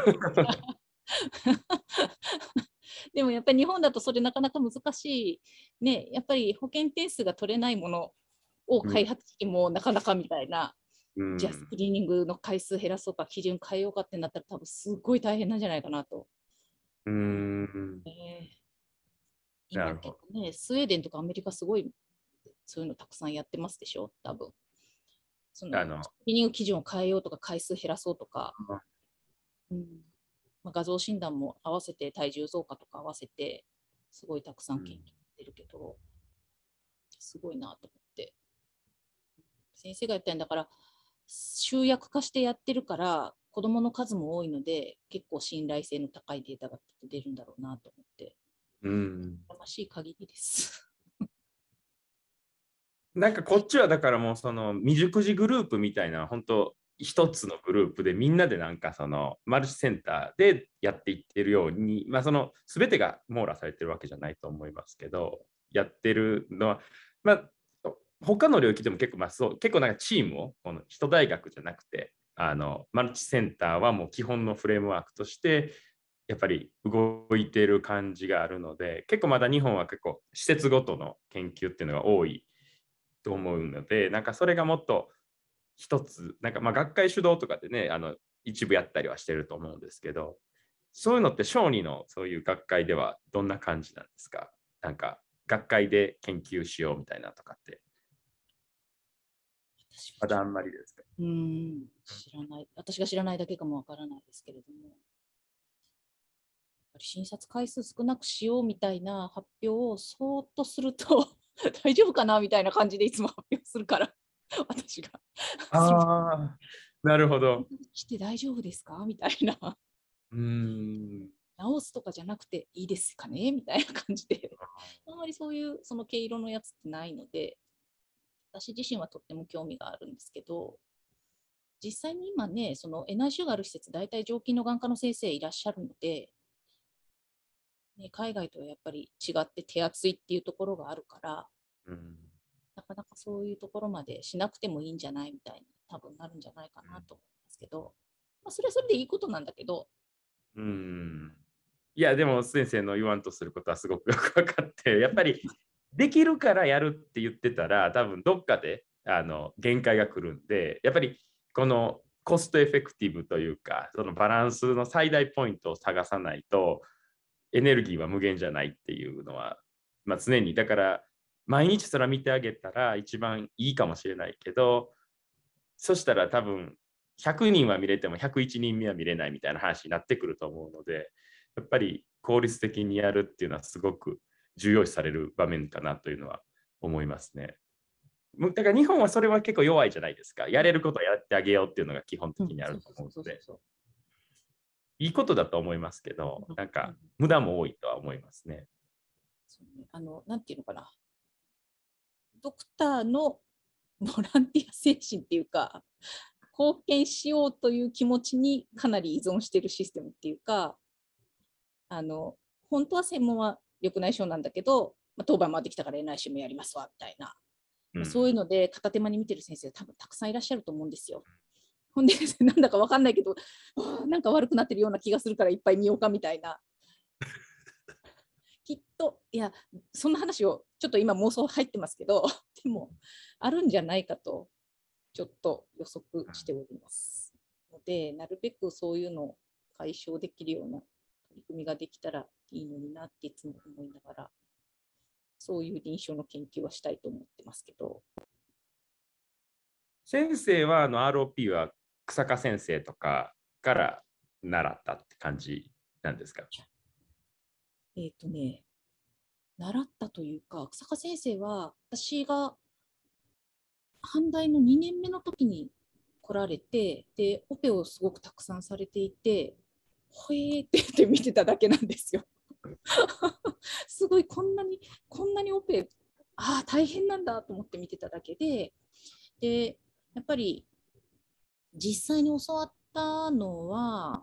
でもやっぱり日本だとそれなかなか難しいね。やっぱり保険点数が取れないものを開発してもなかなかみたいな、じゃあスクリーニングの回数減らそうか基準変えようかってなったら多分すごい大変なんじゃないかなと。今結構ね、スウェーデンとかアメリカすごいそういうのたくさんやってますでしょ、多分。そのスクリーニング基準を変えようとか回数減らそうとか、画像診断も合わせて体重増加とか合わせてすごいたくさん研究してるけど、すごいなと思って。先生が言ったんだから集約化してやってるから子どもの数も多いので結構信頼性の高いデータが出るんだろうなと思って。楽しい限りですなんかこっちはだからもうその未熟児グループみたいな、本当一つのグループでみんなでなんかそのマルチセンターでやっていってるように、その全てが網羅されてるわけじゃないと思いますけど、やってるのは他の領域でも結構、まあ、そう結構なんかチームをこの一大学じゃなくてマルチセンターはもう基本のフレームワークとしてやっぱり動いている感じがあるので、結構まだ日本は結構施設ごとの研究っていうのが多いと思うので、なんかそれがもっと一つなんかまあ学会主導とかでね一部やったりはしてると思うんですけど、そういうのって小児のそういう学会ではどんな感じなんですか？なんか学会で研究しようみたいなとかってまだあんまりですか？知らない、私が知らないだけかもわからないですけれども、やっぱり診察回数少なくしようみたいな発表をそーっとすると大丈夫かなみたいな感じでいつも発表するから私があなるほど。来て大丈夫ですかみたいな。直すとかじゃなくていいですかねみたいな感じで。あんまりそういうその毛色のやつってないので、私自身はとっても興味があるんですけど、実際に今ね、その NICU がある施設、大体常勤の眼科の先生いらっしゃるので、ね、海外とはやっぱり違って手厚いっていうところがあるから、なかなかそういうところまでしなくてもいいんじゃないみたいに多分なるんじゃないかなと思うんですけど、まあ、それはそれでいいことなんだけど。いやでも先生の言わんとすることはすごくよく分かって、やっぱりできるからやるって言ってたら多分どっかで限界が来るんで、やっぱりこのコストエフェクティブというかそのバランスの最大ポイントを探さないとエネルギーは無限じゃないっていうのは、まあ、常にだから毎日それ見てあげたら一番いいかもしれないけど、そしたら多分100人は見れても101人目は見れないみたいな話になってくると思うので、やっぱり効率的にやるっていうのはすごく重要視される場面かなというのは思いますね。だから日本はそれは結構弱いじゃないですか。やれることをやってあげようっていうのが基本的にあると思うので、いいことだと思いますけど、なんか無駄も多いとは思いますね。なんていうのかな、ドクターのボランティア精神っていうか、貢献しようという気持ちにかなり依存しているシステムっていうか、本当は専門は緑内障なんだけど、まあ、当番回ってきたから NICU もやりますわみたいな、そういうので片手間に見てる先生多分たくさんいらっしゃると思うんですよ。ほんでなんだか分かんないけどなんか悪くなってるような気がするからいっぱい見ようかみたいなきっと、いやそんな話をちょっと今妄想入ってますけど、でもあるんじゃないかとちょっと予測しておりますので、なるべくそういうのを解消できるような取り組みができたらいいのになっていつも思いながら、そういう臨床の研究はしたいと思ってますけど。先生はROP は草加先生とかから習ったって感じなんですか？習ったというか、草加先生は私が阪大の2年目の時に来られて、でオペをすごくたくさんされていて、ほえーって言って見てただけなんですよすごいこんなにオペ大変なんだと思って見てただけで、でやっぱり実際に教わったのは、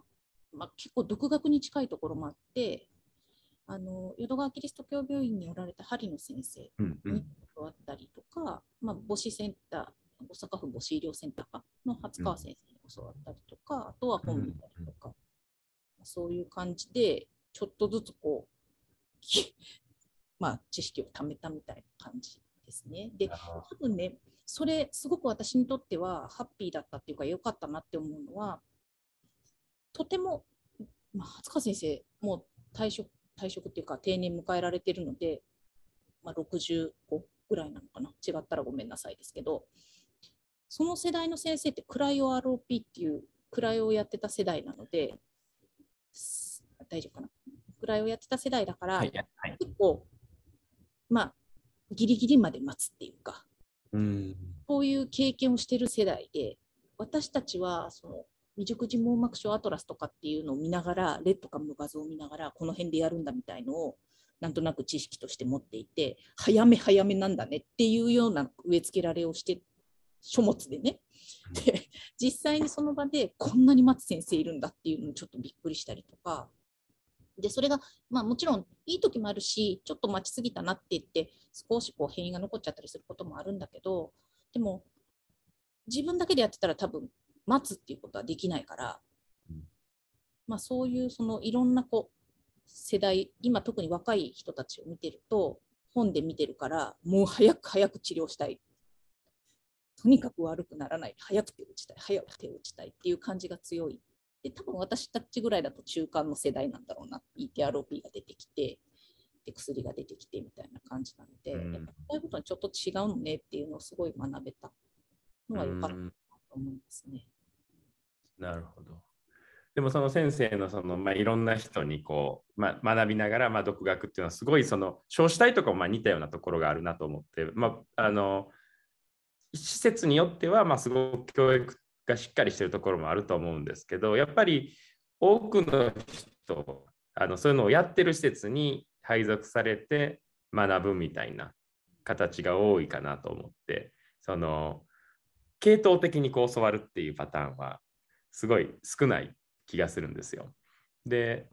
まあ、結構独学に近いところもあって、淀川キリスト教病院におられた針野先生に教わったりとか、まあ、母子センター、大阪府母子医療センターの初川先生に教わったりとか、あとは本見たりとか、そういう感じでちょっとずつこうまあ知識を貯めたみたいな感じですね。で多分ね、それすごく私にとってはハッピーだったっていうか良かったなって思うのは、とても、まあ、初川先生もう退職っていうか定年迎えられてるので、まあ、65ぐらいなのかな、違ったらごめんなさいですけど、その世代の先生ってクライオ ROP っていうクライオをやってた世代なので、大丈夫かな、クライオをやってた世代だから、結構まあギリギリまで待つっていうか、こういう経験をしてる世代で、私たちはその未熟児網膜症アトラスとかっていうのを見ながら、レッドカムの画像を見ながらこの辺でやるんだみたいのをなんとなく知識として持っていて、早めなんだねっていうような植え付けられをして、書物でね、で実際にその場でこんなに待つ先生いるんだっていうのをちょっとびっくりしたりとか、で、それが、まあ、もちろんいい時もあるし、ちょっと待ちすぎたなって言って少しこう変異が残っちゃったりすることもあるんだけど、でも自分だけでやってたら多分待つっていうことはできないから、まあ、そういうそのいろんなこう世代、今特に若い人たちを見てると本で見てるから、もう早く早く治療したい、とにかく悪くならない、早く手を打ちたい、早く手を打ちたいっていう感じが強い。で、多分私たちぐらいだと中間の世代なんだろうな、 ETROP が出てきて、で薬が出てきてみたいな感じなので、やっぱそういうことにちょっと違うのねっていうのをすごい学べたのは良かったなと思いますね。なるほど。でもその先生の、 その、まあ、いろんな人にこう、まあ、学びながら、まあ、独学っていうのはすごいその少子化とかもまあ似たようなところがあるなと思って、まあ、施設によってはまあすごく教育がしっかりしているところもあると思うんですけど、やっぱり多くの人そういうのをやってる施設に配属されて学ぶみたいな形が多いかなと思って、その系統的にこう教わるっていうパターンはすごい少ない気がするんですよ。で、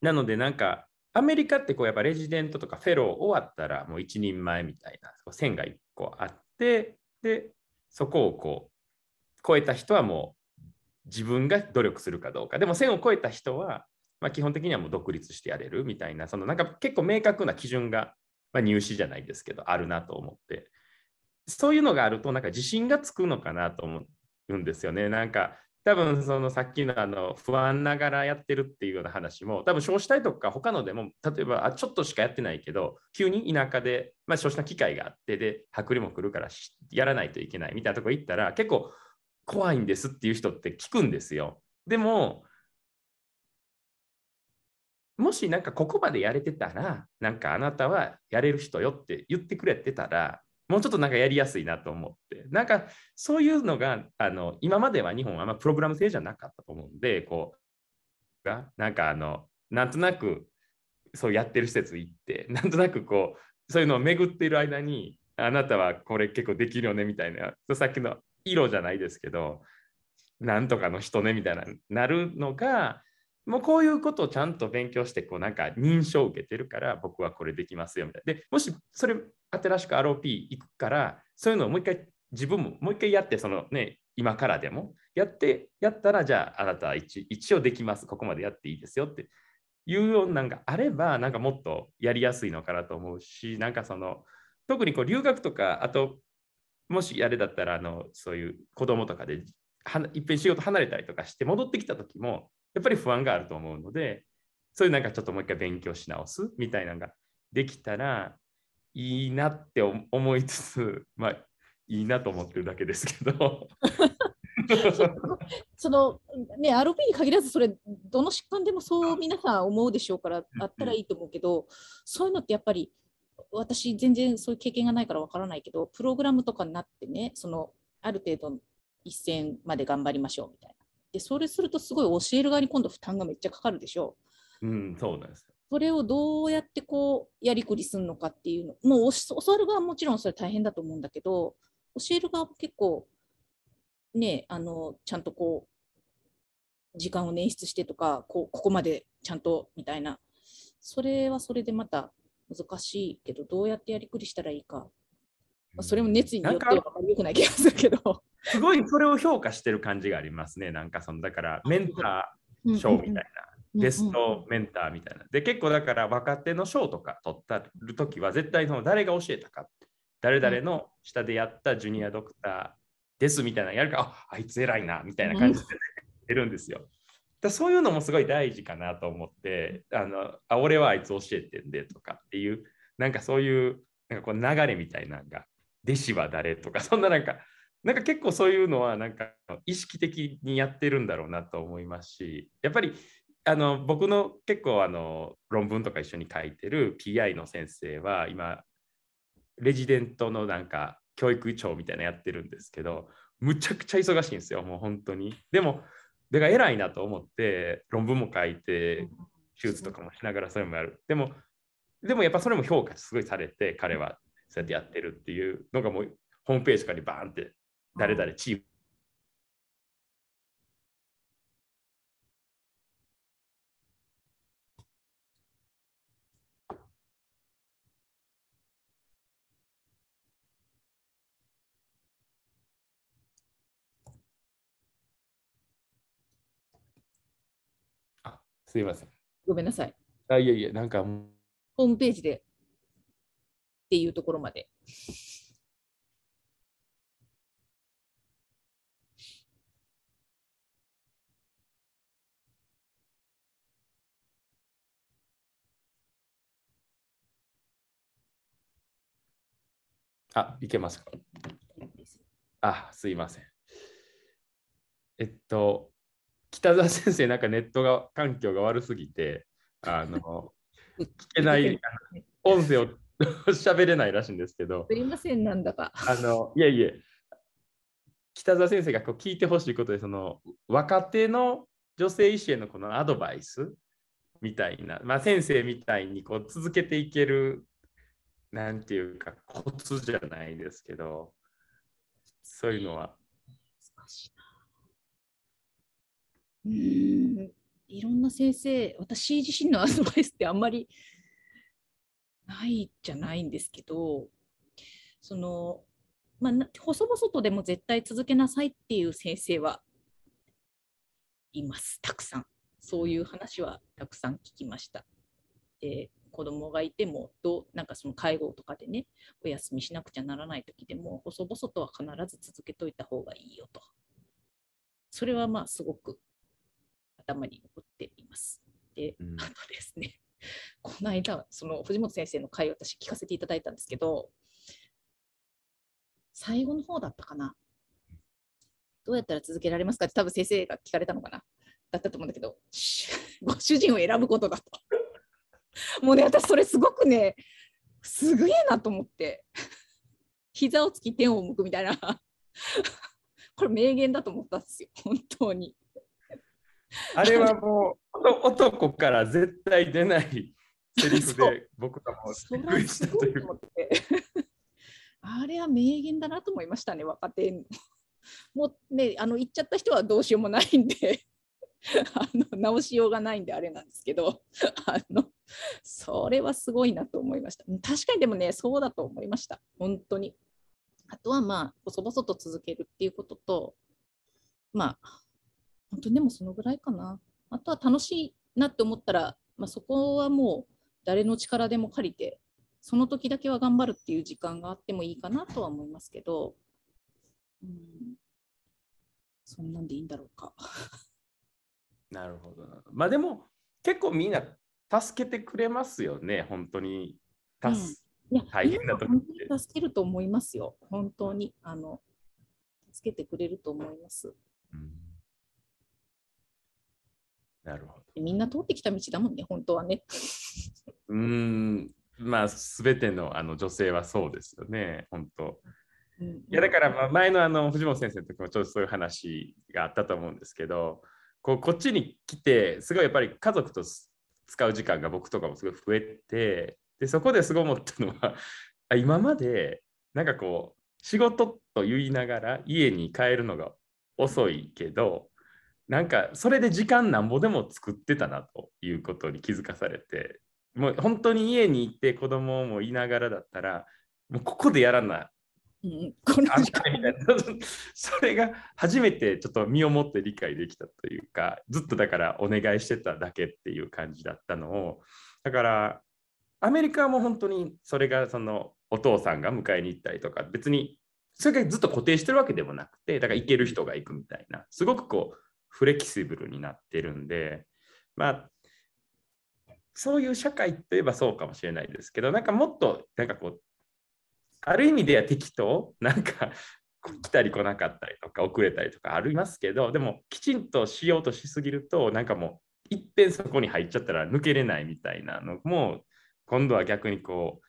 なのでなんかアメリカってこうやっぱレジデントとかフェロー終わったらもう一人前みたいな線が一個あって、でそこをこう越えた人はもう自分が努力するかどうか、でも線を越えた人は、まあ、基本的にはもう独立してやれるみたいな、そのなんか結構明確な基準が、まあ、入試じゃないですけどあるなと思って、そういうのがあるとなんか自信がつくのかなと思うんですよね。なんか多分そのさっきの不安ながらやってるっていうような話も、多分少子化とか他のでも、例えばちょっとしかやってないけど急に田舎で、まあ、少子化機会があって、で剥離も来るからやらないといけないみたいなとこ行ったら結構怖いんですっていう人って聞くんですよ。でももしなんかここまでやれてたら、なんかあなたはやれる人よって言ってくれてたら、もうちょっとなんかやりやすいなと思って、なんかそういうのが今までは日本はあんまプログラム制じゃなかったと思うんで、こうなんかなんとなくそうやってる施設行って、なんとなくこうそういうのを巡っている間に、あなたはこれ結構できるよねみたいな、さっきの色じゃないですけど、なんとかの人ねみたいななるのが、もうこういうことをちゃんと勉強して、こうなんか認証を受けてるから僕はこれできますよみたいな。でもしそれ新しく ROP 行くから、そういうのをもう一回自分ももう一回やって、そのね今からでもやったら、じゃああなたは一応できます、ここまでやっていいですよっていうようなのがあれば、なんかもっとやりやすいのかなと思うし、なんかその特にこう留学とか、あともしあれだったらそういう子供とかでいっぺん仕事離れたりとかして戻ってきた時もやっぱり不安があると思うので、そういうなんかちょっともう一回勉強し直すみたいなのができたらいいなって思いつつ、まあいいなと思ってるだけですけどそのね ROP に限らず、それどの疾患でもそう皆さん思うでしょうから、あったらいいと思うけど、そういうのってやっぱり私全然そういう経験がないからわからないけど、プログラムとかになってね、そのある程度の一線まで頑張りましょうみたいな。でそれするとすごい教える側に今度負担がめっちゃかかるでしょう。うん、そうなんです。それをどうやってこうやりくりするのかっていうの、もう教わる側はもちろんそれ大変だと思うんだけど、教える側も結構ね、ちゃんとこう時間を捻出してとか、ここまでちゃんとみたいな、それはそれでまた難しいけど、どうやってやりくりしたらいいか、まあ、それも熱意によってはよくない気がするけどすごいそれを評価してる感じがありますね。なんかそのだからメンター賞みたいな、ベストメンターみたいな。で、結構だから若手の賞とか取ったるときは、絶対その誰が教えたか、誰々の下でやったジュニアドクターですみたいなやるか、あいつ偉いなみたいな感じで出るんですよ。だそういうのもすごい大事かなと思って、俺はあいつ教えてんでとかっていう、なんかそういう、なんかこう流れみたいなのが、弟子は誰とか、そんななんか結構そういうのはなんか意識的にやってるんだろうなと思いますし、やっぱり僕の結構論文とか一緒に書いてる PI の先生は今レジデントのなんか教育長みたいなやってるんですけど、むちゃくちゃ忙しいんですよ、もう本当に。でもだから偉いなと思って論文も書いて手術とかもしながらそれもやる。でもやっぱそれも評価すごいされて、彼はそうやってやってるっていうのがもうホームページからバーンって誰々チームすいません。ごめんなさい。あ、いやいや、なんかホームページでっていうところまで。あ、いけますか。あ、すいません。北澤先生、なんかネットが環境が悪すぎて、聞けない、音声を喋れないらしいんですけど。すいません、なんだか。いやいや、北澤先生がこう聞いてほしいことで、その若手の女性医師へのこのアドバイスみたいな、まあ、先生みたいにこう続けていける。なんていうかコツじゃないですけど、そういうのは難しいな。いろんな先生、私自身のアドバイスってあんまりないじゃないんですけど、そのまあ細々とでも絶対続けなさいっていう先生はいます。たくさんそういう話はたくさん聞きました。で、子供がいてもなんかその介護とかでね、お休みしなくちゃならない時でも細々とは必ず続けといた方がいいよと、それはまあすごく頭に残っています。で、あとですね、この間その藤本先生の回を私聞かせていただいたんですけど、最後の方だったかな、どうやったら続けられますかって多分先生が聞かれたのかなだったと思うんだけど、ご主人を選ぶことだと。もうね、私それすごくね、すげえなと思って、膝をつき天を向くみたいなこれ名言だと思ったんですよ、本当に。あれはもう男から絶対出ないセリフで僕がもうびっくりしたというあれは名言だなと思いましたね。若手もうね、言っちゃった人はどうしようもないんで直しようがないんであれなんですけどそれはすごいなと思いました。確かにでもね、そうだと思いました、本当に。あとはまあ細々と続けるっていうことと、まあ本当にでもそのぐらいかな。あとは楽しいなって思ったら、まあ、そこはもう誰の力でも借りて、その時だけは頑張るっていう時間があってもいいかなとは思いますけど、そんなんでいいんだろうか。なるほどな。まあでも結構みんな助けてくれますよね、本当に。大変な時に助けると思いますよ、本当に。助けてくれると思います。なるほど。みんな通ってきた道だもんね、本当はね。まあ全ての女性はそうですよね、本当。いやだから前の藤本先生の時もちょっとそういう話があったと思うんですけど。こっちに来て、すごいやっぱり家族と使う時間が僕とかもすごい増えて、でそこですごい思ったのは、今までなんかこう仕事と言いながら家に帰るのが遅いけど、なんかそれで時間なんぼでも作ってたなということに気づかされて、もう本当に家に行って子供もいながらだったら、もうここでやらない。それが初めてちょっと身をもって理解できたというか、ずっとだからお願いしてただけっていう感じだったのを、だからアメリカも本当にそれがそのお父さんが迎えに行ったりとか、別にそれがずっと固定してるわけでもなくて、だから行ける人が行くみたいな、すごくこうフレキシブルになってるんで、まあそういう社会といえばそうかもしれないですけど、なんかもっとなんかこうある意味では適当、なんか来たり来なかったりとか遅れたりとかありますけど、でもきちんとしようとしすぎると、なんかもういっぺんそこに入っちゃったら抜けれないみたいなのも、今度は逆にこ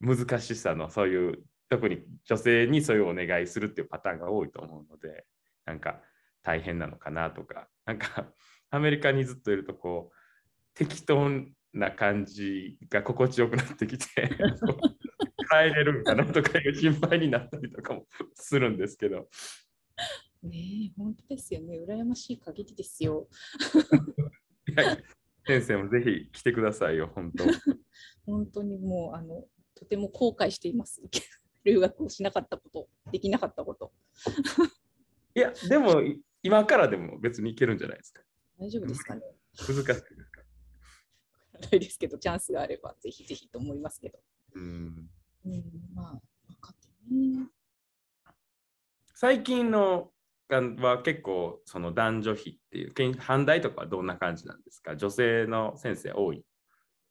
う難しさの、そういう特に女性にそういうお願いするっていうパターンが多いと思うので、なんか大変なのかなとか、なんかアメリカにずっといるとこう適当な感じが心地よくなってきて帰れるんかなとかいう心配になったりとかもするんですけど。ねえ、本当ですよね。羨ましい限りですよ。先生もぜひ来てくださいよ、本当。本当にもうとても後悔しています。留学をしなかったこと、できなかったこと。いや、でも今からでも別に行けるんじゃないですか。大丈夫ですかね。難しいですか。ないですけど、チャンスがあればぜひぜひと思いますけど。まあ若手ね。最近のは結構その男女比っていう判断とかはどんな感じなんですか？女性の先生多い？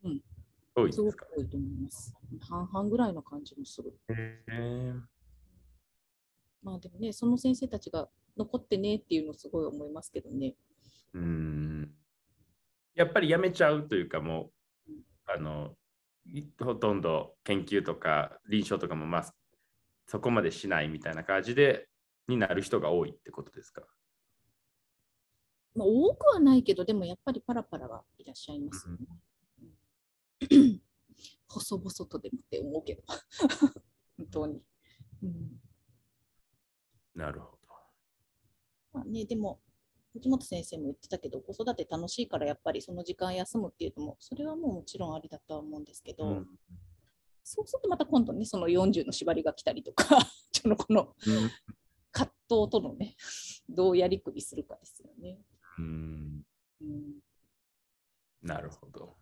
うん。多いですか？すごく多いと思います。半々ぐらいの感じもする。まあでもね、その先生たちが残ってねっていうのすごい思いますけどね。やっぱりやめちゃうというか、もうほとんど研究とか臨床とかもまあそこまでしないみたいな感じでになる人が多いってことですか？まあ、多くはないけど、でもやっぱりパラパラはいらっしゃいますよね。細々とでもって思うけど本当に、なるほど。まあね、でも藤本先生も言ってたけど、子育て楽しいからやっぱりその時間休むっていうのも、それはもうもちろんありだとは思うんですけど、そうするとまた今度ね、その40の縛りが来たりとかこの葛藤とのね、どうやりくりするかですよね。なるほど。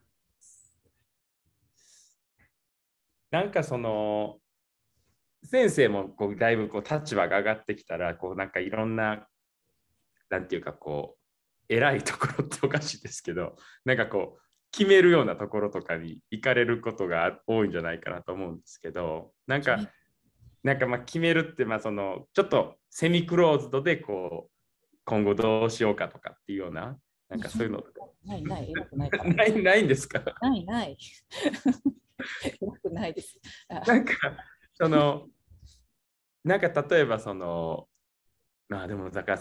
なんかその先生もこうだいぶこう立場が上がってきたら、こうなんかいろんな、なんていうか、こう偉いところっておかしいですけど、なんかこう決めるようなところとかに行かれることが多いんじゃないかなと思うんですけど、なんかまあ決めるって、まあそのちょっとセミクローズドでこう今後どうしようかとかっていうような、なんかそういうのないんですか？ないよくないです。なんか例えばその、まあでもだから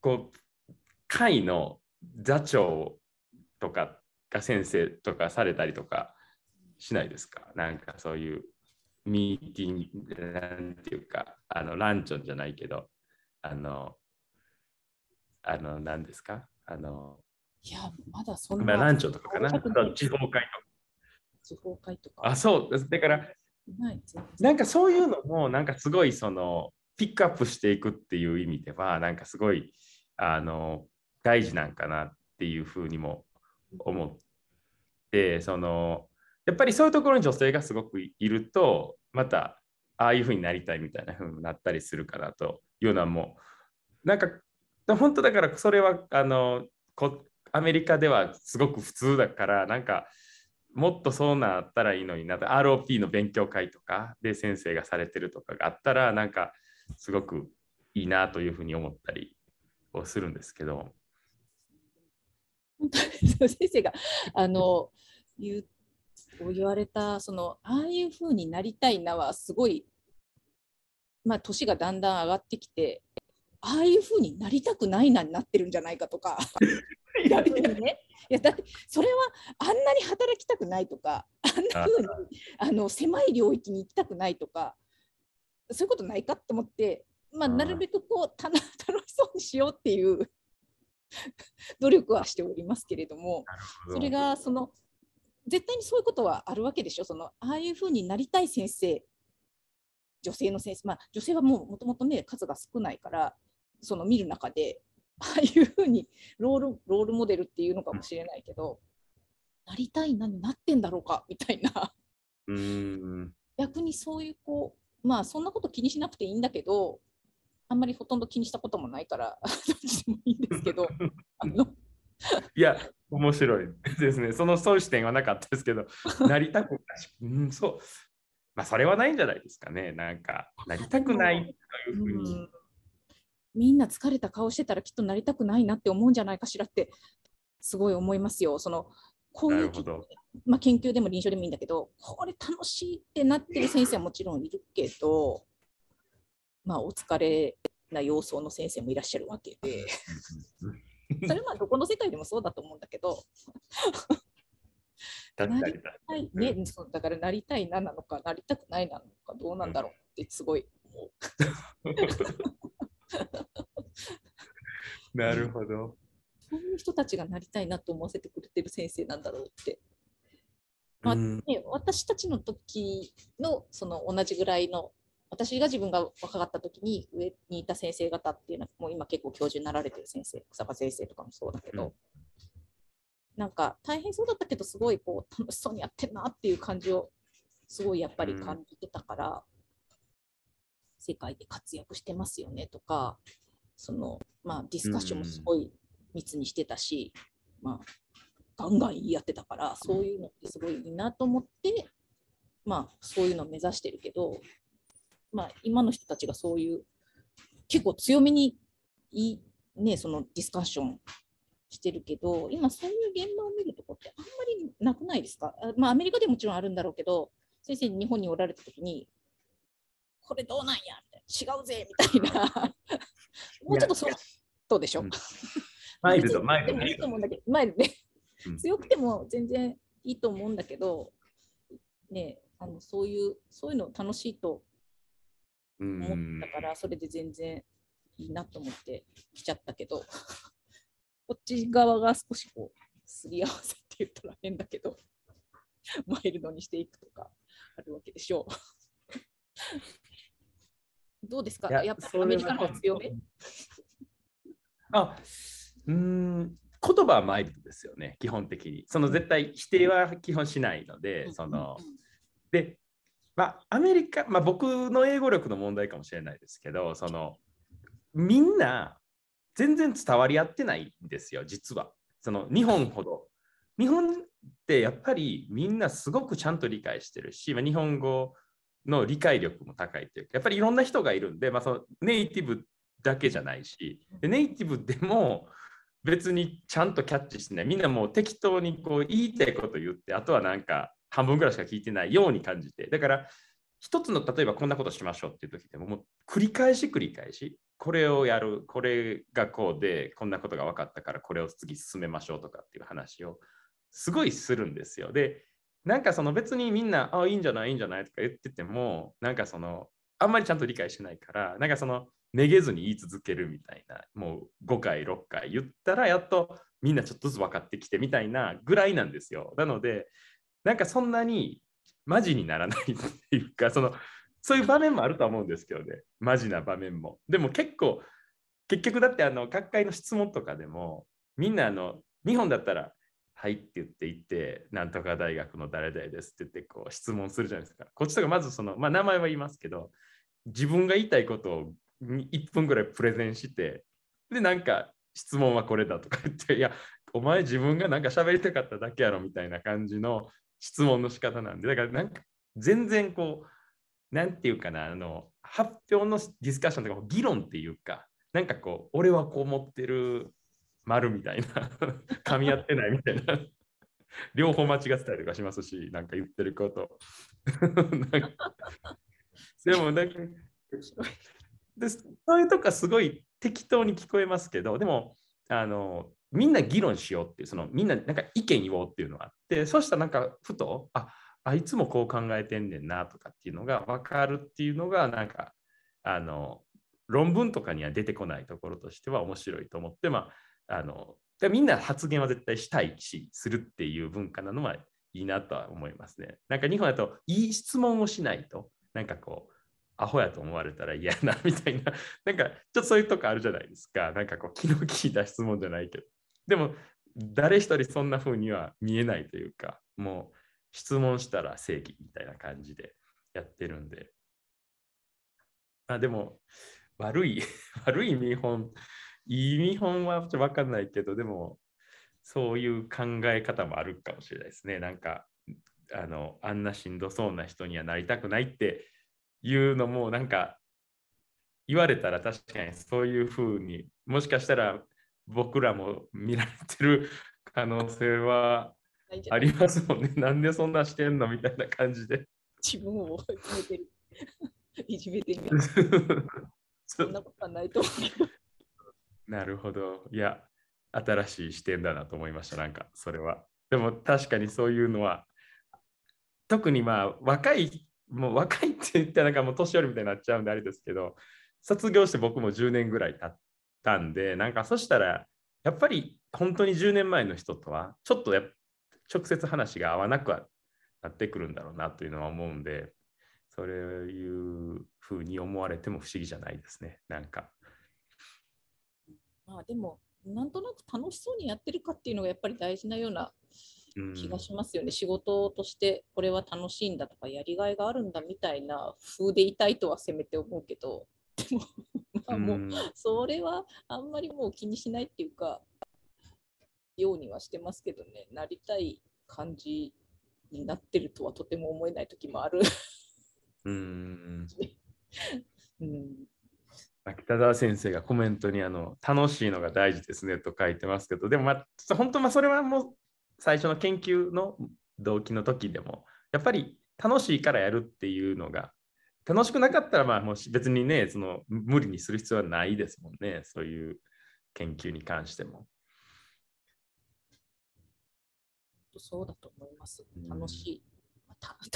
こう会の座長とかが先生とかされたりとかしないですか？なんかそういうミーティング、なんていうか、ランチョンじゃないけど、何ですか、いや、まだそんなランチョンとかかな、地方会とか。地方会とか。あ、そうです。だから、なんかそういうのも、なんかすごいその、ピックアップしていくっていう意味では、なんかすごい大事なんかなっていうふうにも思って、そのやっぱりそういうところに女性がすごくいると、またああいうふうになりたいみたいなふうになったりするかなというのは、もうなんか本当だから、それはアメリカではすごく普通だから、なんかもっとそうなったらいいのになって、 ROP の勉強会とかで先生がされてるとかがあったら、なんかすごくいいなというふうに思ったりをするんですけど。本当に先生が言われた、そのああいうふうになりたいなはすごい、まあ年がだんだん上がってきて、ああいうふうになりたくないなになってるんじゃないかとか逆にね、いやだってそれはあんなに働きたくないとか、あんなふうに狭い領域に行きたくないとか、そういうことないかと思って、まあ、なるべくこう楽しそうにしようっていう努力はしておりますけれども、それがその絶対にそういうことはあるわけでしょ。そのああいうふうになりたい先生、女性の先生、まあ女性はもともとね数が少ないから、その見る中でああいうふうにロールモデルっていうのかもしれないけど、なりたいなになってんだろうかみたいな逆にそういうこう、まあそんなこと気にしなくていいんだけど、あんまりほとんど気にしたこともないからどっちでもいいんですけどいや面白いですね。そういう視点はなかったですけどなりたくない、そう、まあそれはないんじゃないですかね。なんかなりたくないというふうに、みんな疲れた顔してたらきっとなりたくないなって思うんじゃないかしらってすごい思いますよ。そのこういうまあ研究でも臨床でもいいんだけど、これ楽しいってなってる先生はもちろんいるけど、まあお疲れな様相の先生もいらっしゃるわけでそれはどこの世界でもそうだと思うんだけどだからなりたいななのかなりたくないなのかどうなんだろうってすごい思う。なるほど。そういう人たちがなりたいなと思わせてくれてる先生なんだろうって、まあね、私たちの時のその同じぐらいの、私が自分が若かった時に上にいた先生方っていうのは、もう今結構教授になられてる先生、草場先生とかもそうだけど、なんか大変そうだったけどすごいこう楽しそうにやってんなっていう感じをすごいやっぱり感じてたから、うん、世界で活躍してますよねとか、そのまあディスカッションもすごい密にしてたし、うん、まあガンガンやってたから、そういうのってすごいいいなと思って、まあそういうのを目指してるけど、まあ今の人たちがそういう結構強めにね、そのディスカッションしてるけど、今そういう現場を見るとこってあんまりなくないですか？まあアメリカでもちろんあるんだろうけど、先生日本におられたときにこれどうなんやみたいな、違うぜみたいなもうちょっとそうどうでしょう、うん、マイルドマイルドいいと思うんだけど、マイルド、ね、強くても全然いいと思うんだけど、ね、そういうの楽しいと思ったから、それで全然いいなと思って来ちゃったけど、こっち側が少しこうすり合わせって言ったら変だけどマイルドにしていくとかあるわけでしょうどうですか、やっぱりアメリカの強め言葉はマイルドですよね、基本的に。その絶対否定は基本しないので、そので、まあ、アメリカ、まあ、僕の英語力の問題かもしれないですけど、そのみんな全然伝わり合ってないんですよ、実は。その日本ほど。日本ってやっぱりみんなすごくちゃんと理解してるし、まあ、日本語の理解力も高いというか、やっぱりいろんな人がいるんで、まあ、そのネイティブだけじゃないし、でネイティブでも別にちゃんとキャッチしてない。みんなもう適当にこう言いたいこと言って、あとはなんか半分ぐらいしか聞いてないように感じて。だから一つの、例えばこんなことしましょうっていう時でも、もう繰り返し、これをやる、これがこうで、こんなことが分かったからこれを次進めましょうとかっていう話をすごいするんですよ。で、なんかその別にみんな、あ、いいんじゃないとか言ってても、なんかその、あんまりちゃんと理解しないから、なんかその、めげずに言い続けるみたいな、もう5回、6回言ったら、やっとみんなちょっとずつ分かってきてみたいなぐらいなんですよ。なので、なんかそんなにマジにならないっていうか、その、そういう場面もあると思うんですけどね、マジな場面も。でも結局だって各界の質問とかでも、みんな日本だったら、はいって言って、なんとか大学の誰々ですって言って、こう質問するじゃないですか。こっちとかまずその、まあ名前は言いますけど、自分が言いたいことを1分ぐらいプレゼンして、でなんか質問はこれだとか言って、いや、お前自分がなんか喋りたかっただけやろみたいな感じの質問の仕方なんで、だからなんか全然こう、なんていうかな、発表のディスカッションとか議論っていうか、なんかこう俺はこう思ってる丸みたいな噛み合ってないみたいな両方間違ってたりとかしますし、なんか言ってることでもなんかで、そういうとこはすごい適当に聞こえますけど、でもみんな議論しようっていう、そのみんななんか意見言おうっていうのがあって、そうしたらなんかふといつもこう考えてんねんなとかっていうのが分かるっていうのが、なんか論文とかには出てこないところとしては面白いと思って、まあみんな発言は絶対したいしするっていう文化なのはいいなとは思いますね。なんか日本だといい質問をしないとなんかこうアホやと思われたら嫌なみたいな、なんかちょっとそういうとこあるじゃないですか。なんかこう気の利いた質問じゃないけど、でも誰一人そんな風には見えないというか、もう質問したら正義みたいな感じでやってるんで、でも悪い見本、いい見本は分かんないけど、でもそういう考え方もあるかもしれないですね。なんかあんなしんどそうな人にはなりたくないっていうのも、なんか言われたら確かにそういうふうに、もしかしたら僕らも見られてる可能性はありますもんね。なんでそんなしてんのみたいな感じで。自分をいじめてる。そんなことはないと思う。なるほど。いや、新しい視点だなと思いました。なんかそれは。でも確かにそういうのは、特にまあ若いって言ったらなんかもう年寄りみたいになっちゃうんであれですけど、卒業して僕も10年ぐらい経ったんで、なんかそしたらやっぱり本当に10年前の人とはちょっと直接話が合わなくはなってくるんだろうなというのは思うんで、そういうふうに思われても不思議じゃないですね。なんかまあでもなんとなく楽しそうにやってるかっていうのがやっぱり大事なような気がしますよね、うん、仕事としてこれは楽しいんだとかやりがいがあるんだみたいな風でいたいとはせめて思うけど、でもまあもうそれはあんまりもう気にしないっていうかようにはしてますけどね、なりたい感じになってるとはとても思えない時もあるうん、北澤先生がコメントに楽しいのが大事ですねと書いてますけど、でも、本当それはもう最初の研究の動機の時でもやっぱり楽しいからやるっていうのが、楽しくなかったらもう別にね、その無理にする必要はないですもんね、そういう研究に関しても。そうだと思います。楽しい、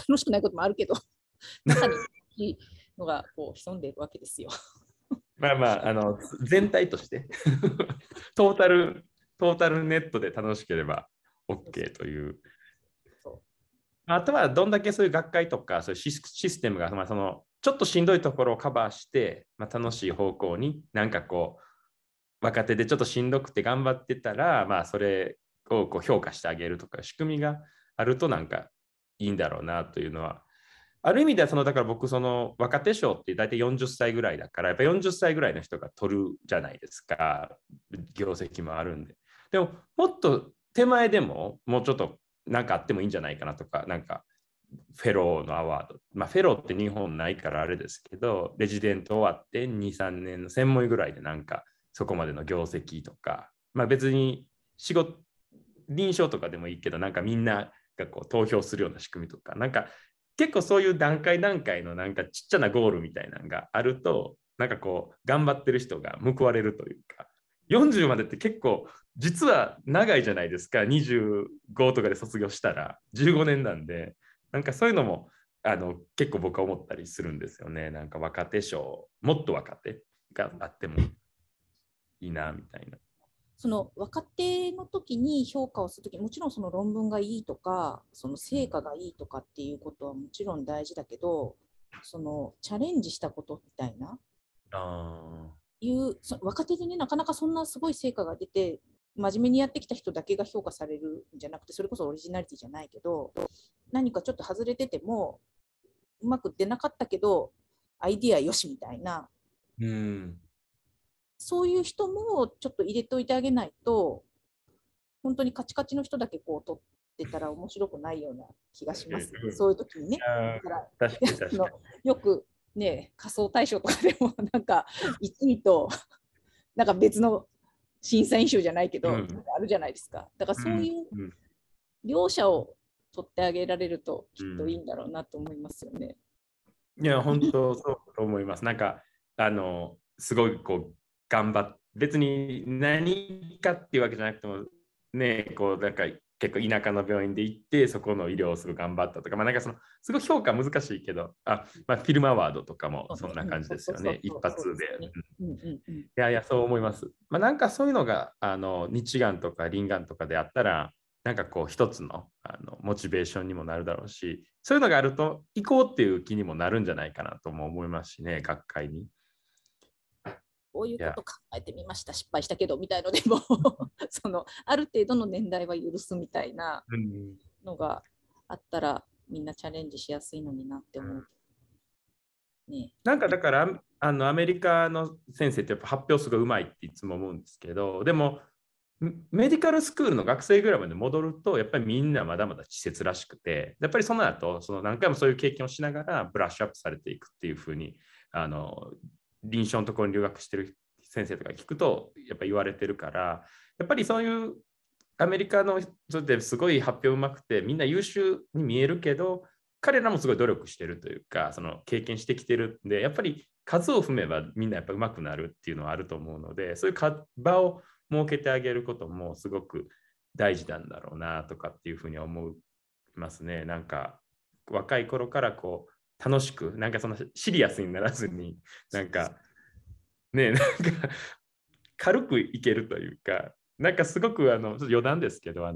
楽しくないこともあるけど中に楽しいのがこう潜んでいるわけですよ。全体としてトータルネットで楽しければ OK という。あとはどんだけそういう学会とかそういうシステムが、そのちょっとしんどいところをカバーして、楽しい方向になんかこう若手でちょっとしんどくて頑張ってたら、それをこう評価してあげるとか仕組みがあるとなんかいいんだろうなというのは。ある意味ではだから僕若手賞って大体40歳ぐらいだから、やっぱ40歳ぐらいの人が取るじゃないですか、業績もあるんで。でももっと手前でももうちょっと何かあってもいいんじゃないかなとか、なんかフェローのアワード、フェローって日本ないからあれですけど、レジデント終わって 2,3 年の専門医ぐらいでなんかそこまでの業績とか、別に仕事臨床とかでもいいけど、なんかみんながこう投票するような仕組みとか、なんか結構そういう段階のなんかちっちゃなゴールみたいなのがあると、なんかこう頑張ってる人が報われるというか、40までって結構実は長いじゃないですか。25とかで卒業したら15年なんで、なんかそういうのも結構僕は思ったりするんですよね。なんか若手賞、もっと若手があってもいいなみたいな。その若手の時に評価をするとき、もちろんその論文がいいとかその成果がいいとかっていうことはもちろん大事だけど、そのチャレンジしたことみたいな、若手でね、なかなかそんなすごい成果が出て真面目にやってきた人だけが評価されるんじゃなくて、それこそオリジナリティじゃないけど、何かちょっと外れててもうまく出なかったけどアイディアよしみたいな、そういう人もちょっと入れといてあげないと、本当にカチカチの人だけこう取ってたら面白くないような気がします、ね。そういう時にね、だからよくね、仮想大賞とかでもなんか1位となんか別の審査員賞じゃないけど、あるじゃないですか。だからそういう両者を取ってあげられるときっといいんだろうなと思いますよね。いや本当そうと思います。なんかすごいこう頑張って、別に何かっていうわけじゃなくてもね、こうなんか結構田舎の病院で行ってそこの医療をすごい頑張ったとか、なんかそのすごい評価難しいけど、フィルムアワードとかもそんな感じですよね、一発で。いやいやそう思います。なんかそういうのが日眼とか輪眼とかであったら、なんかこう一つのモチベーションにもなるだろうし、そういうのがあると行こうっていう気にもなるんじゃないかなとも思いますしね、学会に。こういうこと考えてみました、失敗したけどみたいのでもそのある程度の年代は許すみたいなのがあったら、みんなチャレンジしやすいのになって思う、ね。なんかだからアメリカの先生ってやっぱ発表すごいうまいっていつも思うんですけど、でもメディカルスクールの学生ぐらいまで戻るとやっぱりみんなまだまだ稚拙らしくて、やっぱりその後何回もそういう経験をしながらブラッシュアップされていくっていうふうに臨床のところに留学してる先生とか聞くとやっぱり言われてるから、やっぱりそういうアメリカの人ってすごい発表うまくてみんな優秀に見えるけど、彼らもすごい努力してるというか、その経験してきてるんで、やっぱり数を踏めばみんなやっぱうまくなるっていうのはあると思うので、そういう場を設けてあげることもすごく大事なんだろうなとかっていうふうに思いますね。なんか若い頃からこう楽しく、なんかそのシリアスにならずに、なんかね、なんか軽くいけるというか、なんかすごくちょっと余談ですけど、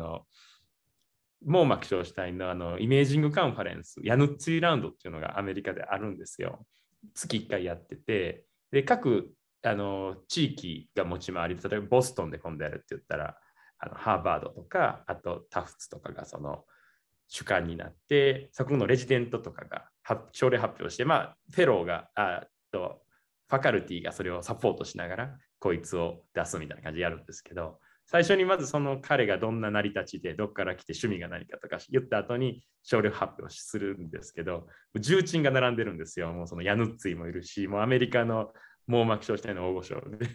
網膜症主体のイメージングカンファレンス、ヤヌッツィラウンドっていうのがアメリカであるんですよ。月1回やってて、で各地域が持ち回り、例えばボストンで今度やるって言ったら、ハーバードとか、あとタフツとかがその主幹になって、そこのレジデントとかが朝礼発表して、まあ、フェローが、ファカルティがそれをサポートしながら、こいつを出すみたいな感じでやるんですけど、最初にまずその彼がどんな成り立ちで、どっから来て趣味が何かとか言った後に朝礼発表するんですけど、重鎮が並んでるんですよ。もうそのヤヌッツィもいるし、もうアメリカの網膜症主体の大御所で、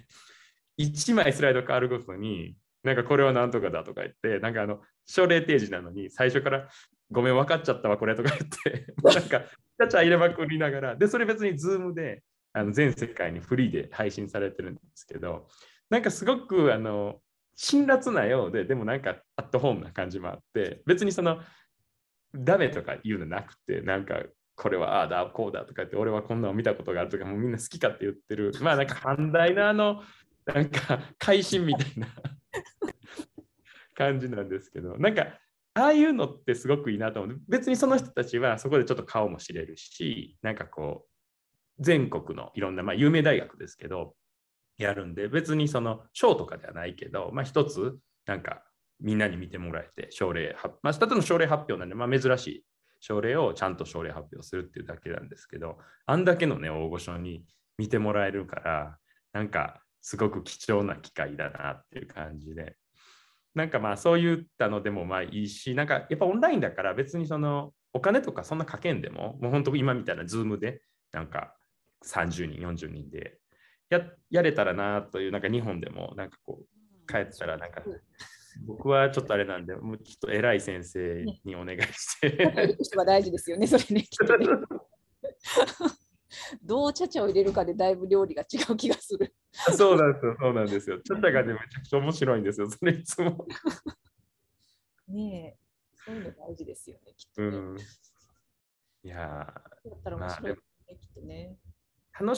1枚スライド変わるごとに、なんかこれはなんとかだとか言って、なんか朝礼提示なのに最初からごめん分かっちゃったわこれとか言って、なんかちゃちゃ入れまくりながら、で、それ別にズームで全世界にフリーで配信されてるんですけど、なんかすごく辛辣なようで、でもなんかアットホームな感じもあって、別にそのダメとか言うのなくて、なんかこれはああだこうだとか言って、俺はこんなの見たことがあるとか、もうみんな好きかって言ってる、まあなんか反対ななんか会心みたいな。感じなんですけど、なんかああいうのってすごくいいなと思って、別にその人たちはそこでちょっと顔も知れるし、なんかこう全国のいろんな、まあ、有名大学ですけどやるんで、別にその賞とかではないけど、まあ、一つなんかみんなに見てもらえて、奨励発、まあ、ただの奨励発表なんで、まあ、珍しい奨励をちゃんと奨励発表するっていうだけなんですけど、あんだけのね大御所に見てもらえるから、なんかすごく貴重な機会だなっていう感じで。なんかまあそういったのでもまあいいし、なんかやっぱオンラインだから別にそのお金とかそんなかけんでも、もう本当今みたいなズームでなんか30人、40人で やれたらなという、なんか日本でもなんかこう帰ったらなんか僕はちょっとあれなんで、もうちょっと偉い先生にお願いして。ね、大事ですよね、それね。きっとねどうチャチャを入れるかでだいぶ料理が違う気がする。そうなんですよ、そうなんですよ。チャチャがね、めちゃくちゃ面白いんですよ、それいつも。ねえ、そういうの大事ですよね、きっとね。うん、いやー、だったら面白いね、きっとね。楽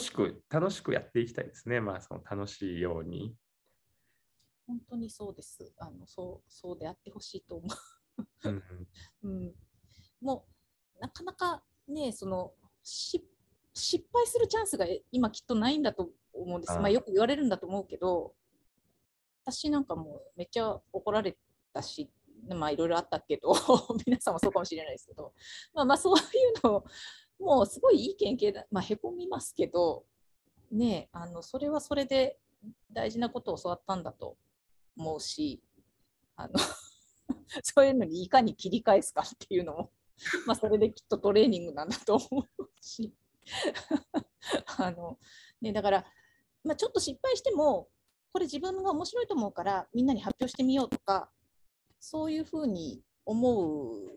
しくやっていきたいですね、まあ、その楽しいように。本当にそうです。そうであってほしいと思う。うん、もう、なかなかね、その、失敗するチャンスが今きっとないんだと思うんです。まあ、よく言われるんだと思うけど、私なんかもうめっちゃ怒られたし、まあいろいろあったけど皆さんもそうかもしれないですけど、まあそういうのもうすごいいい経験だ。まあへこみますけどね、それはそれで大事なことを教わったんだと思うし、そういうのにいかに切り返すかっていうのも、まあそれできっとトレーニングなんだと思うし。ね、だから、まあ、ちょっと失敗してもこれ自分が面白いと思うからみんなに発表してみようとか、そういうふうに思う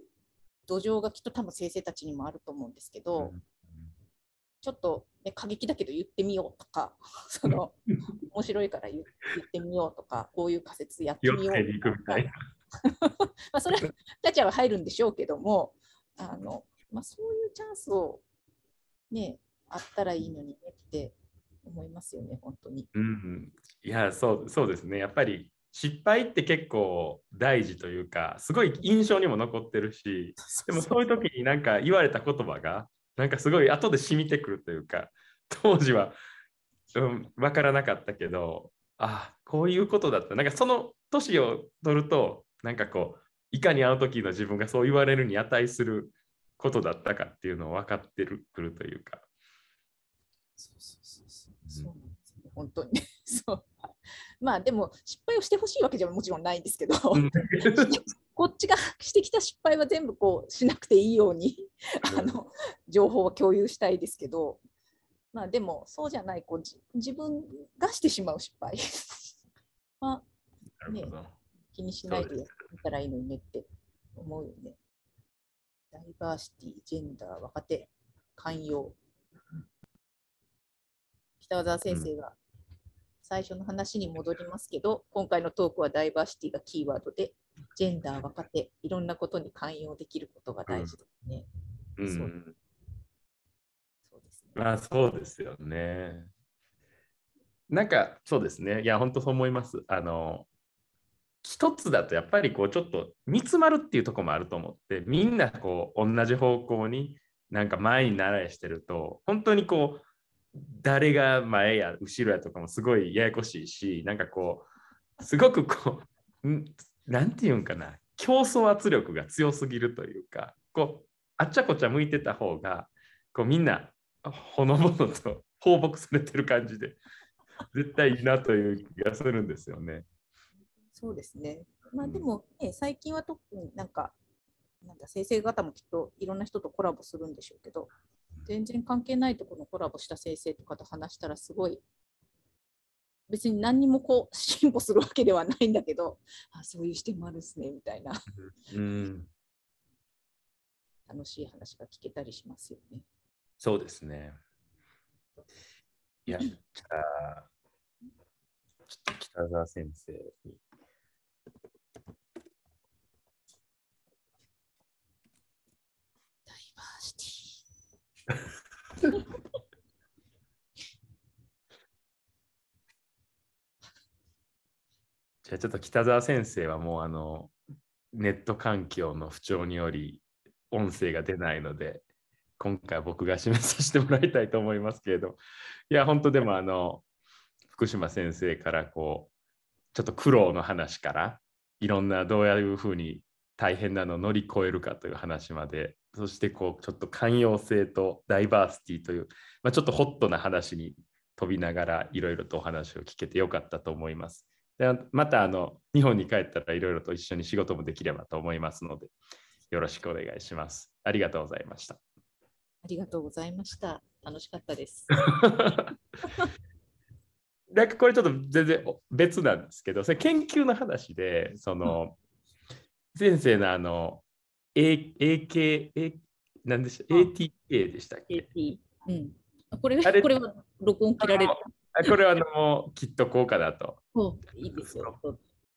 土壌がきっと多分先生たちにもあると思うんですけど、ちょっと、ね、過激だけど言ってみようとか、その面白いから 言ってみようとか、こういう仮説やってみようとかまあそれはガチャは入るんでしょうけども、まあ、そういうチャンスをね、あったらいいのにねって思いますよね、本当に。うんうん、いやそうですね。やっぱり失敗って結構大事というか、すごい印象にも残ってるし、でもそういう時になんか言われた言葉がなんかすごい後で染みてくるというか、当時は、分からなかったけど、あ、こういうことだった。なんかその年を取ると、なんかこういかにあの時の自分がそう言われるに値することだったかっていうのを分かってくるというか。そうなんですね、本当にそう。まあでも失敗をしてほしいわけじゃもちろんないんですけどこっちがしてきた失敗は全部こうしなくていいように情報を共有したいですけど、まあでもそうじゃない、こう自分がしてしまう失敗は、ね、気にしないでやったらいいのにねって思うよね。ダイバーシティ、ジェンダー、若手、寛容。北澤先生が最初の話に戻りますけど、今回のトークはダイバーシティがキーワードで、ジェンダー、若手、いろんなことに寛容できることが大事ですね。まあそうですよね。なんかそうですね。いや、本当そう思います。一つだとやっぱりこうちょっと煮詰まるっていうところもあると思って、みんなこう同じ方向になんか前に習いしてると、本当にこう誰が前や後ろやとかもすごいややこしいし、なんかこうすごくこうなんていうんかな、競争圧力が強すぎるというか、こうあっちゃこっちゃ向いてた方がこうみんなほのぼのと放牧されてる感じで絶対いいなという気がするんですよね。そうですね。まあでも、ね、最近は特になんか先生方もきっといろんな人とコラボするんでしょうけど、全然関係ないところのコラボした先生とかと話したらすごい、別に何にもこう進歩するわけではないんだけど、あ、そういう視点もあるんですねみたいな、うん、楽しい話が聞けたりしますよね。そうですね。いや、じゃあちょっと北澤先生に。じゃあちょっと北澤先生はもうネット環境の不調により音声が出ないので、今回は僕が締めさせてもらいたいと思いますけれど、いや本当でも福島先生からこうちょっと苦労の話から、いろんなどういうふうに大変なのを乗り越えるかという話まで、そしてこうちょっと寛容性とダイバーシティという、まあ、ちょっとホットな話に飛びながらいろいろとお話を聞けてよかったと思います。でまた日本に帰ったらいろいろと一緒に仕事もできればと思いますので、よろしくお願いします。ありがとうございました。ありがとうございました。楽しかったです。なんかこれちょっと全然別なんですけど、それ研究の話で、その、先生の何でした ATK でしたっけ、うん、これは録音切られる。これはもうきっとこうかなと。いいですよ。